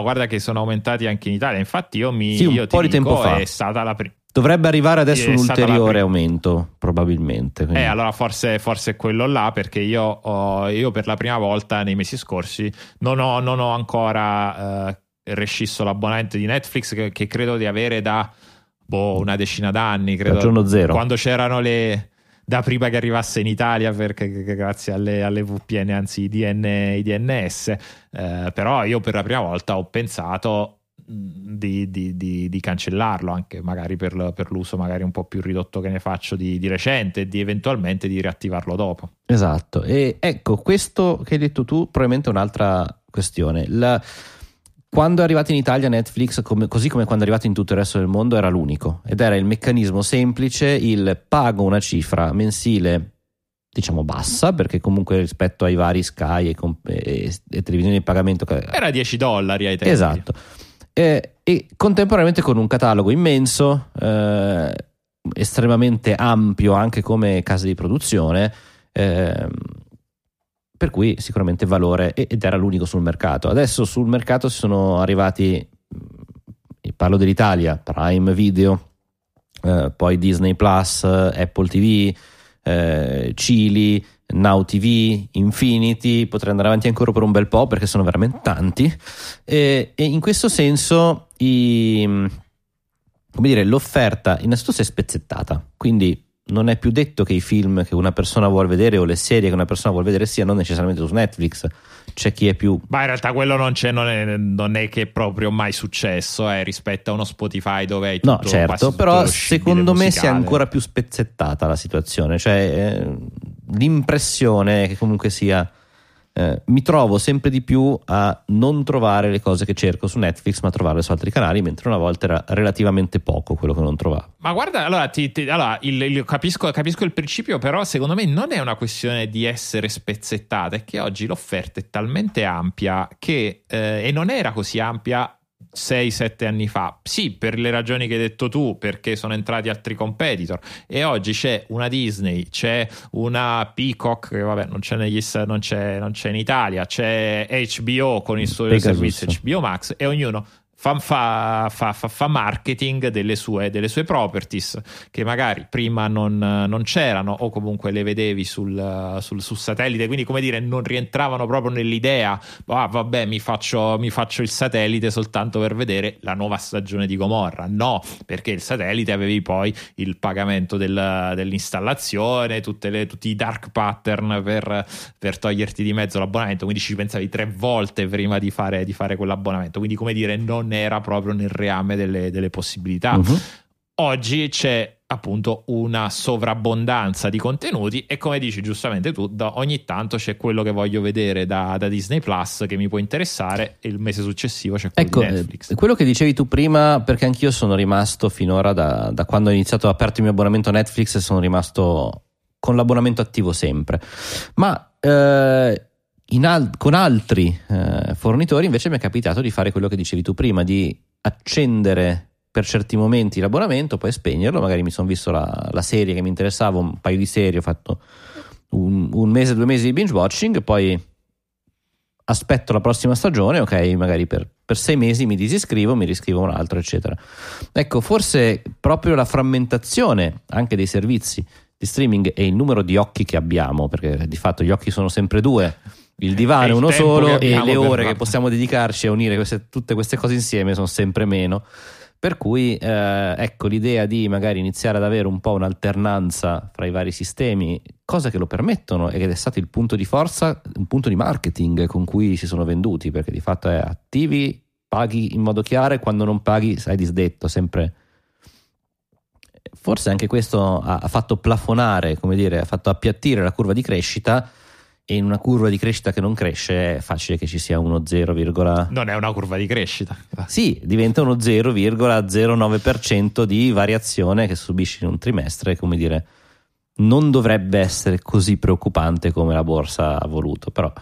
guarda che sono aumentati anche in Italia, infatti io ti dico, tempo fa è stata la prima. Dovrebbe arrivare adesso un ulteriore aumento probabilmente. Quindi. Allora forse quello là, perché io per la prima volta nei mesi scorsi non ho ancora rescisso l'abbonamento di Netflix che credo di avere da una decina d'anni, credo, giorno zero, quando c'erano da prima che arrivasse in Italia, perché grazie alle VPN, anzi i DNS, però io per la prima volta ho pensato di cancellarlo, anche magari per l'uso magari un po' più ridotto che ne faccio di recente, e di eventualmente di riattivarlo dopo. Esatto, e ecco, questo che hai detto tu probabilmente è un'altra questione. Quando è arrivato in Italia Netflix, così come quando è arrivato in tutto il resto del mondo, era l'unico ed era il meccanismo semplice, il pago una cifra mensile diciamo bassa, perché comunque rispetto ai vari Sky e televisioni di pagamento era $10 ai tempi. Esatto, e contemporaneamente con un catalogo immenso, estremamente ampio anche come casa di produzione, per cui sicuramente valore, ed era l'unico sul mercato. Adesso sul mercato si sono arrivati, parlo dell'Italia, Prime Video, poi Disney Plus, Apple TV, Chili, Now TV, Infinity, potrei andare avanti ancora per un bel po' perché sono veramente tanti, e in questo senso l'offerta innanzitutto si è spezzettata, quindi non è più detto che i film che una persona vuol vedere o le serie che una persona vuol vedere siano necessariamente su Netflix. C'è chi è più... Ma in realtà quello non è che è proprio mai successo, rispetto a uno Spotify dove hai tutto... No, certo, però secondo me si è ancora più spezzettata la situazione, cioè l'impressione che comunque sia... mi trovo sempre di più a non trovare le cose che cerco su Netflix, ma a trovarle su altri canali, mentre una volta era relativamente poco quello che non trovavo. Ma guarda, allora, capisco il principio, però secondo me non è una questione di essere spezzettata, è che oggi l'offerta è talmente ampia che e non era così ampia 6-7 anni fa, sì, per le ragioni che hai detto tu, perché sono entrati altri competitor e oggi c'è una Disney, c'è una Peacock che vabbè non c'è in Italia, c'è HBO con il suo servizio HBO Max e ognuno fa marketing delle sue properties che magari prima non c'erano, o comunque le vedevi sul satellite, quindi come dire non rientravano proprio nell'idea mi faccio il satellite soltanto per vedere la nuova stagione di Gomorra, no, perché il satellite avevi poi il pagamento dell'installazione, tutti i dark pattern per toglierti di mezzo l'abbonamento, quindi ci pensavi 3 volte prima di fare quell'abbonamento, quindi come dire non era proprio nel reame delle possibilità. Oggi c'è appunto una sovrabbondanza di contenuti, e come dici giustamente tu, ogni tanto c'è quello che voglio vedere da Disney Plus che mi può interessare, e il mese successivo c'è quello di Netflix. Quello che dicevi tu prima, perché anch'io sono rimasto finora da quando ho iniziato, ho aperto il mio abbonamento Netflix, sono rimasto con l'abbonamento attivo sempre, ma con altri fornitori invece mi è capitato di fare quello che dicevi tu prima, di accendere per certi momenti l'abbonamento, poi spegnerlo. Magari mi sono visto la serie che mi interessava, un paio di serie, ho fatto un mese, 2 mesi di binge watching, poi aspetto la prossima stagione, ok, magari per 6 mesi mi disiscrivo, mi riscrivo un altro, eccetera. Ecco, forse proprio la frammentazione anche dei servizi di streaming e il numero di occhi che abbiamo, perché di fatto gli occhi sono sempre 2, il divano è uno solo, e le ore che possiamo dedicarci a unire tutte queste cose insieme sono sempre meno. Per cui ecco, l'idea di magari iniziare ad avere un po' un'alternanza fra i vari sistemi, cosa che lo permettono, ed è stato il punto di forza, un punto di marketing con cui si sono venduti, perché di fatto è attivi, paghi in modo chiaro, e quando non paghi sei disdetto sempre. Forse anche questo ha fatto plafonare, come dire, ha fatto appiattire la curva di crescita, e in una curva di crescita che non cresce è facile che ci sia uno 0, non è una curva di crescita. Sì, diventa uno 0,09% di variazione che subisci in un trimestre, come dire, non dovrebbe essere così preoccupante come la borsa ha voluto, però...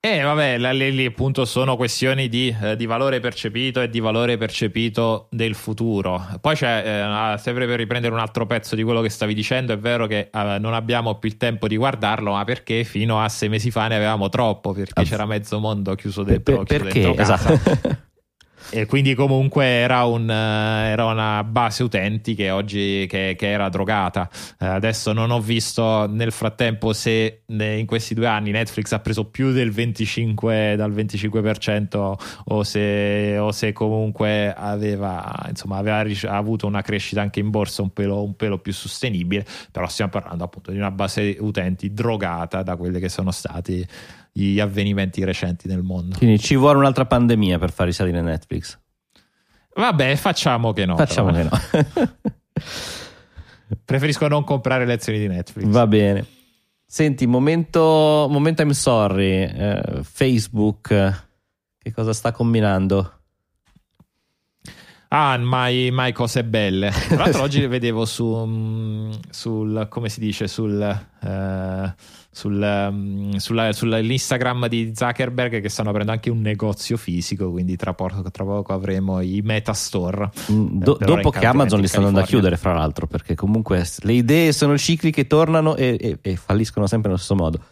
vabbè, lì appunto sono questioni di valore percepito e di valore percepito del futuro. Poi c'è, sempre per riprendere un altro pezzo di quello che stavi dicendo, è vero che non abbiamo più il tempo di guardarlo, ma perché fino a 6 mesi fa ne avevamo troppo, perché c'era mezzo mondo chiuso dentro, chiuso dentro casa. Esatto. E quindi comunque era una base utenti che oggi che era drogata. Adesso non ho visto nel frattempo se in questi 2 anni Netflix ha preso più del 25% o se comunque aveva avuto una crescita anche in borsa un pelo più sostenibile, però stiamo parlando appunto di una base utenti drogata da quelli che sono stati gli avvenimenti recenti nel mondo. Quindi ci vuole un'altra pandemia per far risalire Netflix. Vabbè, facciamo che no. Preferisco non comprare lezioni di Netflix. Va bene. Senti, momento I'm sorry. Facebook, che cosa sta combinando? Mai cose belle. Tra l'altro oggi vedevo sul come si dice, sull'Instagram di Zuckerberg che stanno aprendo anche un negozio fisico, quindi tra poco avremo i Meta Store, dopo che Amazon li sta andando a chiudere, fra l'altro, perché comunque le idee sono cicli che tornano e falliscono sempre nello stesso modo.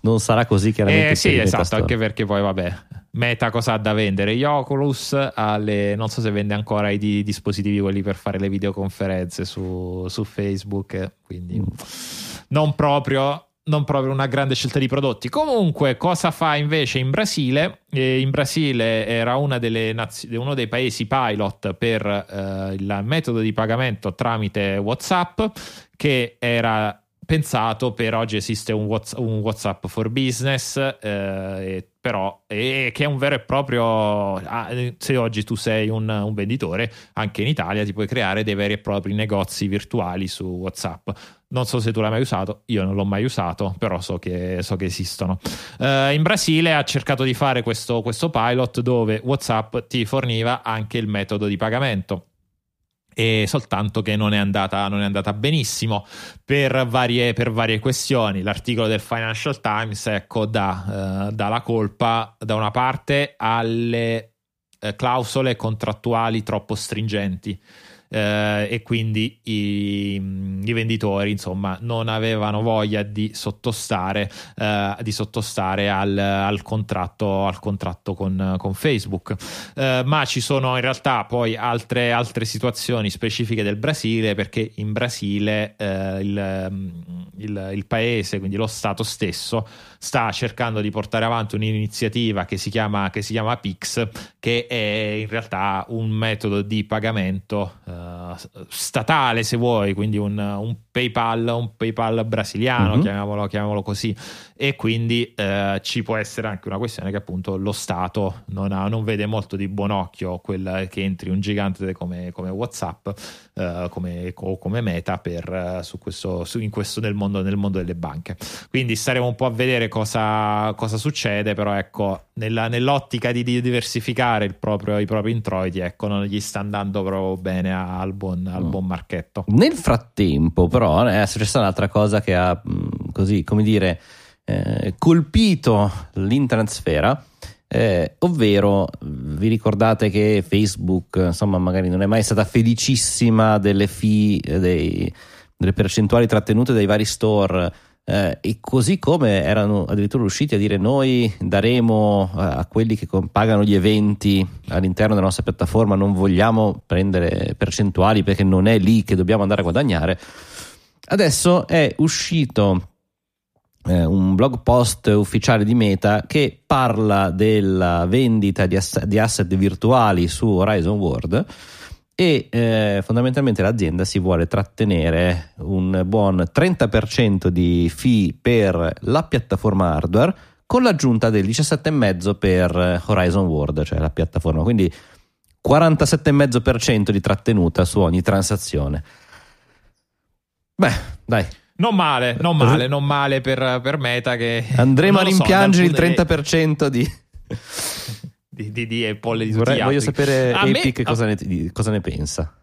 Non sarà così chiaramente. Sì, esatto, anche perché poi vabbè, Meta cosa ha da vendere? Gli Oculus, non so se vende ancora i dispositivi quelli per fare le videoconferenze su Facebook, quindi non proprio una grande scelta di prodotti. Comunque, cosa fa invece in Brasile? In Brasile era uno dei paesi pilot per il metodo di pagamento tramite WhatsApp, che era pensato per oggi. Esiste un WhatsApp for Business, però che è un vero e proprio, se oggi tu sei un venditore anche in Italia, ti puoi creare dei veri e propri negozi virtuali su WhatsApp. Non so se tu l'hai mai usato, io non l'ho mai usato, però so che esistono. In Brasile ha cercato di fare questo pilot dove WhatsApp ti forniva anche il metodo di pagamento, e soltanto che non è andata benissimo per varie questioni. L'articolo del Financial Times, ecco, dà la colpa da una parte alle clausole contrattuali troppo stringenti, e quindi i venditori, insomma, non avevano voglia di sottostare al contratto con Facebook, ma ci sono in realtà poi altre situazioni specifiche del Brasile, perché in Brasile il paese, quindi lo Stato stesso, sta cercando di portare avanti un'iniziativa che si chiama Pix, che è in realtà un metodo di pagamento statale, se vuoi, quindi un PayPal brasiliano, uh-huh, chiamiamolo così, e quindi ci può essere anche una questione che appunto lo Stato non vede molto di buon occhio quella che entri un gigante come WhatsApp come Meta per su questo nel mondo delle banche. Quindi staremo un po' a vedere cosa succede, però ecco, nell'ottica di diversificare i propri introiti, ecco, non gli sta andando proprio bene al buon marchetto. Nel frattempo però è successa un'altra cosa che ha così, come dire, colpito l'internetsfera, ovvero vi ricordate che Facebook, insomma, magari non è mai stata felicissima delle fee, delle percentuali trattenute dai vari store, e così come erano addirittura riusciti a dire: noi daremo a quelli che pagano gli eventi all'interno della nostra piattaforma, non vogliamo prendere percentuali perché non è lì che dobbiamo andare a guadagnare. Adesso è uscito un blog post ufficiale di Meta che parla della vendita di asset virtuali su Horizon World e fondamentalmente l'azienda si vuole trattenere un buon 30% di fee per la piattaforma hardware, con l'aggiunta del 17,5% per Horizon World, cioè la piattaforma, quindi 47,5% di trattenuta su ogni transazione. Beh, dai, Non male per Meta, che andremo a rimpiangere il 30% di Apple. Voglio sapere Epic cosa ne pensa.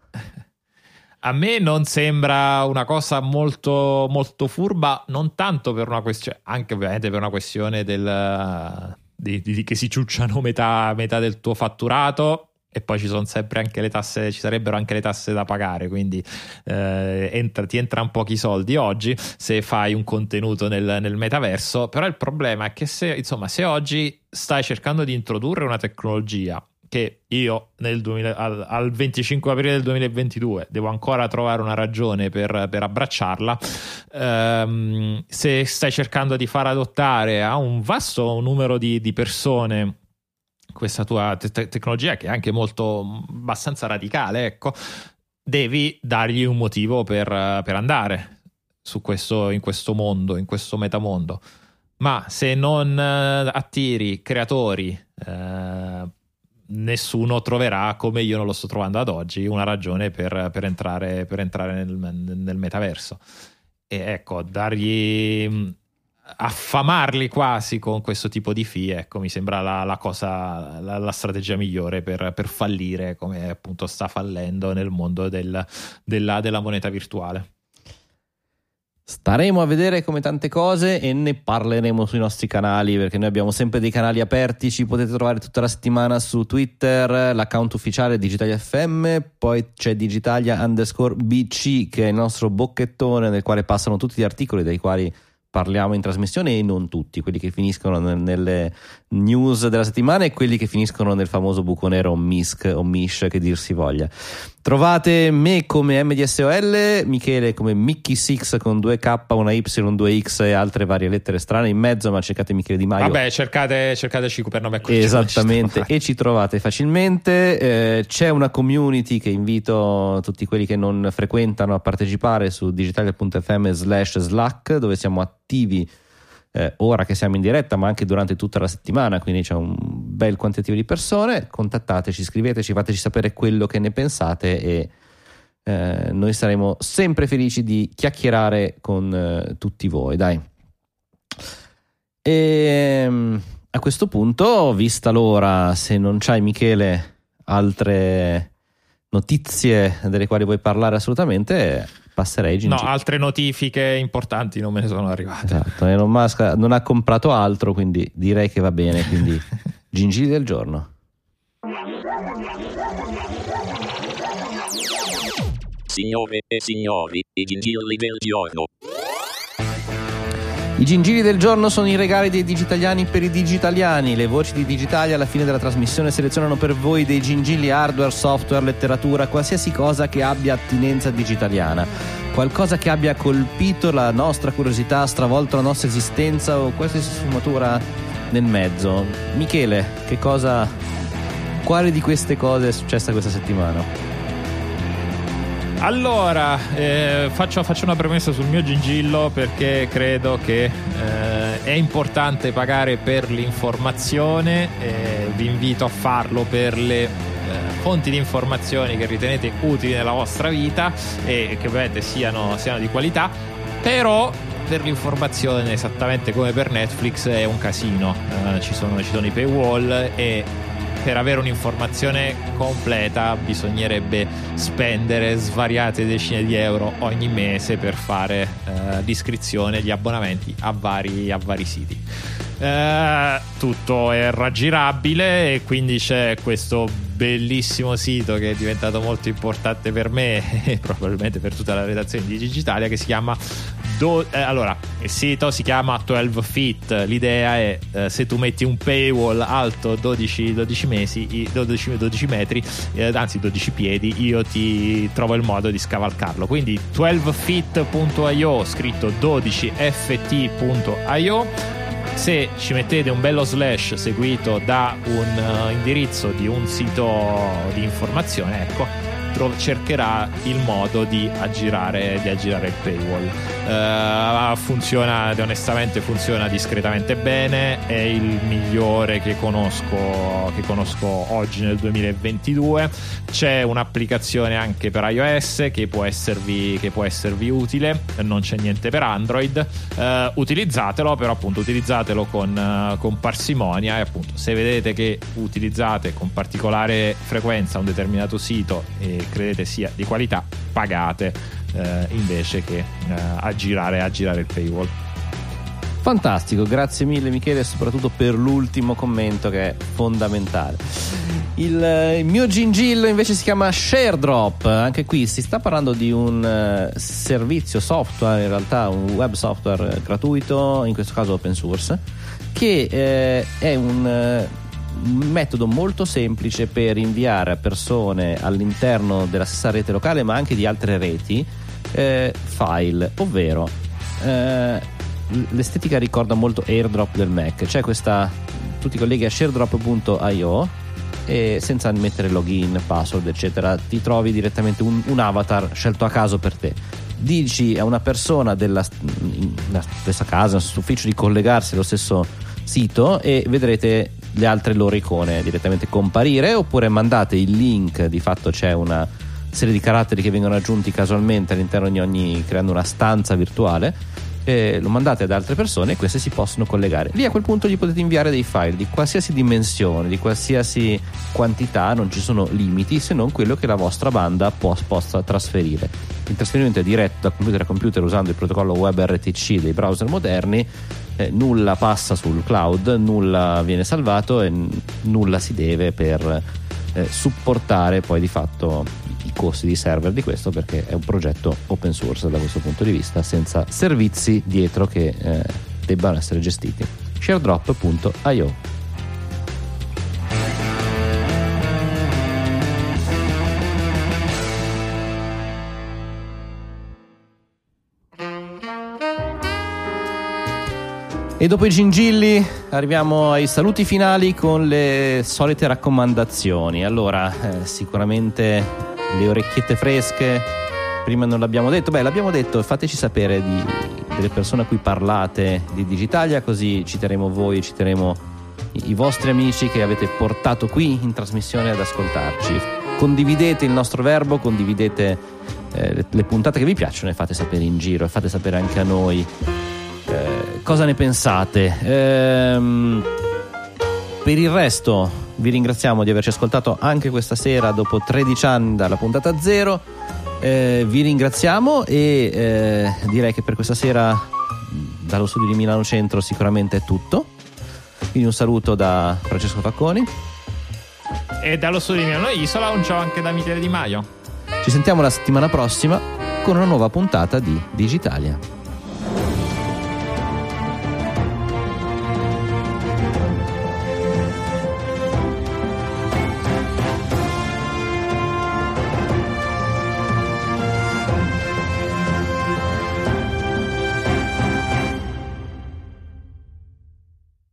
A me non sembra una cosa molto, molto furba, non tanto per una questione, anche ovviamente per una questione di che si ciucciano metà del tuo fatturato. E poi ci sono sempre anche le tasse, ci sarebbero anche le tasse da pagare, quindi ti entrano pochi soldi oggi se fai un contenuto nel metaverso. Però il problema è che se oggi stai cercando di introdurre una tecnologia che io al 25 aprile del 2022 devo ancora trovare una ragione per abbracciarla, se stai cercando di far adottare a un vasto numero di persone questa tua tecnologia, che è anche molto abbastanza radicale, ecco, devi dargli un motivo per andare su questo, in questo mondo, in questo metamondo. Ma se non attiri creatori, nessuno troverà, come io non lo sto trovando ad oggi, una ragione per entrare nel metaverso. E ecco, affamarli quasi con questo tipo di fee, ecco, mi sembra la strategia migliore per fallire, come appunto sta fallendo nel mondo della moneta virtuale. Staremo a vedere, come tante cose, e ne parleremo sui nostri canali, perché noi abbiamo sempre dei canali aperti, ci potete trovare tutta la settimana su Twitter, l'account ufficiale Digitalia FM, poi c'è Digitalia_BC, che è il nostro bocchettone nel quale passano tutti gli articoli dai quali parliamo in trasmissione, e non tutti, quelli che finiscono nelle news della settimana e quelli che finiscono nel famoso buco nero o mish, che dir si voglia. Trovate me come MDSOL, Michele come Mickey6 con 2K, una Y, 2X e altre varie lettere strane in mezzo, ma cercate Michele Di Maio. Vabbè, cercateci per nome. Esattamente, e ci trovate facilmente. C'è una community che invito tutti quelli che non frequentano a partecipare su digitalia.fm/slack, dove siamo attivi ora che siamo in diretta, ma anche durante tutta la settimana, quindi c'è un bel quantitativo di persone. Contattateci, scriveteci, fateci sapere quello che ne pensate, e noi saremo sempre felici di chiacchierare con tutti voi, dai. E a questo punto, vista l'ora, se non c'hai, Michele, altre notizie delle quali vuoi parlare assolutamente, passerei. No, altre notifiche importanti non me ne sono arrivate. Esatto, Elon Musk non ha comprato altro, quindi direi che va bene, quindi gingili del giorno. Signore e signori, i gingilli del giorno. I gingilli del giorno sono i regali dei digitaliani per i digitaliani. Le voci di Digitalia alla fine della trasmissione selezionano per voi dei gingilli hardware, software, letteratura, qualsiasi cosa che abbia attinenza digitaliana. Qualcosa che abbia colpito la nostra curiosità, stravolto la nostra esistenza, o qualsiasi sfumatura nel mezzo. Michele, quale di queste cose è successa questa settimana? Allora, faccio una premessa sul mio gingillo, perché credo che è importante pagare per l'informazione. Vi invito a farlo per le fonti di informazioni che ritenete utili nella vostra vita e che ovviamente siano di qualità, però per l'informazione, esattamente come per Netflix, è un casino. Ci sono i paywall e per avere un'informazione completa bisognerebbe spendere svariate decine di euro ogni mese per fare l'iscrizione, gli abbonamenti a vari siti. Tutto è raggirabile e quindi c'è questo bellissimo sito che è diventato molto importante per me e probabilmente per tutta la redazione di Digitalia, che si chiama il sito si chiama 12 feet. L'idea è se tu metti un paywall alto 12 piedi, io ti trovo il modo di scavalcarlo. Quindi 12feet.io, scritto 12ft.io. Se ci mettete un bello / seguito da un indirizzo di un sito di informazione, ecco, cercherà il modo di aggirare il paywall. Funziona, onestamente funziona discretamente bene, è il migliore che conosco oggi nel 2022. C'è un'applicazione anche per iOS che può esservi utile, non c'è niente per Android. Utilizzatelo con parsimonia, e appunto se vedete che utilizzate con particolare frequenza un determinato sito e credete sia di qualità, pagate invece che aggirare il paywall. Fantastico, grazie mille Michele, soprattutto per l'ultimo commento che è fondamentale. Il mio gingillo invece si chiama ShareDrop. Anche qui si sta parlando di un servizio software, in realtà un web software gratuito, in questo caso open source, che è un metodo molto semplice per inviare a persone all'interno della stessa rete locale, ma anche di altre reti, file, ovvero l'estetica ricorda molto AirDrop del Mac. C'è questa, tu ti colleghi a sharedrop.io e senza mettere login, password eccetera, ti trovi direttamente un avatar scelto a caso per te, dici a una persona della stessa casa, nello stesso ufficio, di collegarsi allo stesso sito e vedrete le altre loro icone direttamente comparire, oppure mandate il link. Di fatto c'è una serie di caratteri che vengono aggiunti casualmente all'interno di ogni, creando una stanza virtuale, lo mandate ad altre persone e queste si possono collegare. Lì a quel punto gli potete inviare dei file di qualsiasi dimensione, di qualsiasi quantità, non ci sono limiti se non quello che la vostra banda possa trasferire. Il trasferimento è diretto da computer a computer usando il protocollo WebRTC dei browser moderni. Nulla passa sul cloud, nulla viene salvato e nulla si deve per supportare poi di fatto i costi di server di questo, perché è un progetto open source da questo punto di vista, senza servizi dietro che debbano essere gestiti. sharedrop.io. E dopo i gingilli arriviamo ai saluti finali con le solite raccomandazioni. Allora, sicuramente le orecchiette fresche, prima non l'abbiamo detto, l'abbiamo detto, fateci sapere delle persone a cui parlate di Digitalia, così citeremo voi, citeremo i vostri amici che avete portato qui in trasmissione ad ascoltarci. Condividete il nostro verbo, condividete le puntate che vi piacciono e fate sapere in giro, e fate sapere anche a noi cosa ne pensate. Per il resto vi ringraziamo di averci ascoltato anche questa sera dopo 13 anni dalla puntata 0. Vi ringraziamo e direi che per questa sera dallo studio di Milano Centro sicuramente è tutto. Quindi un saluto da Francesco Facconi e dallo studio di Milano Isola un ciao anche da Michele Di Maio. Ci sentiamo la settimana prossima con una nuova puntata di Digitalia.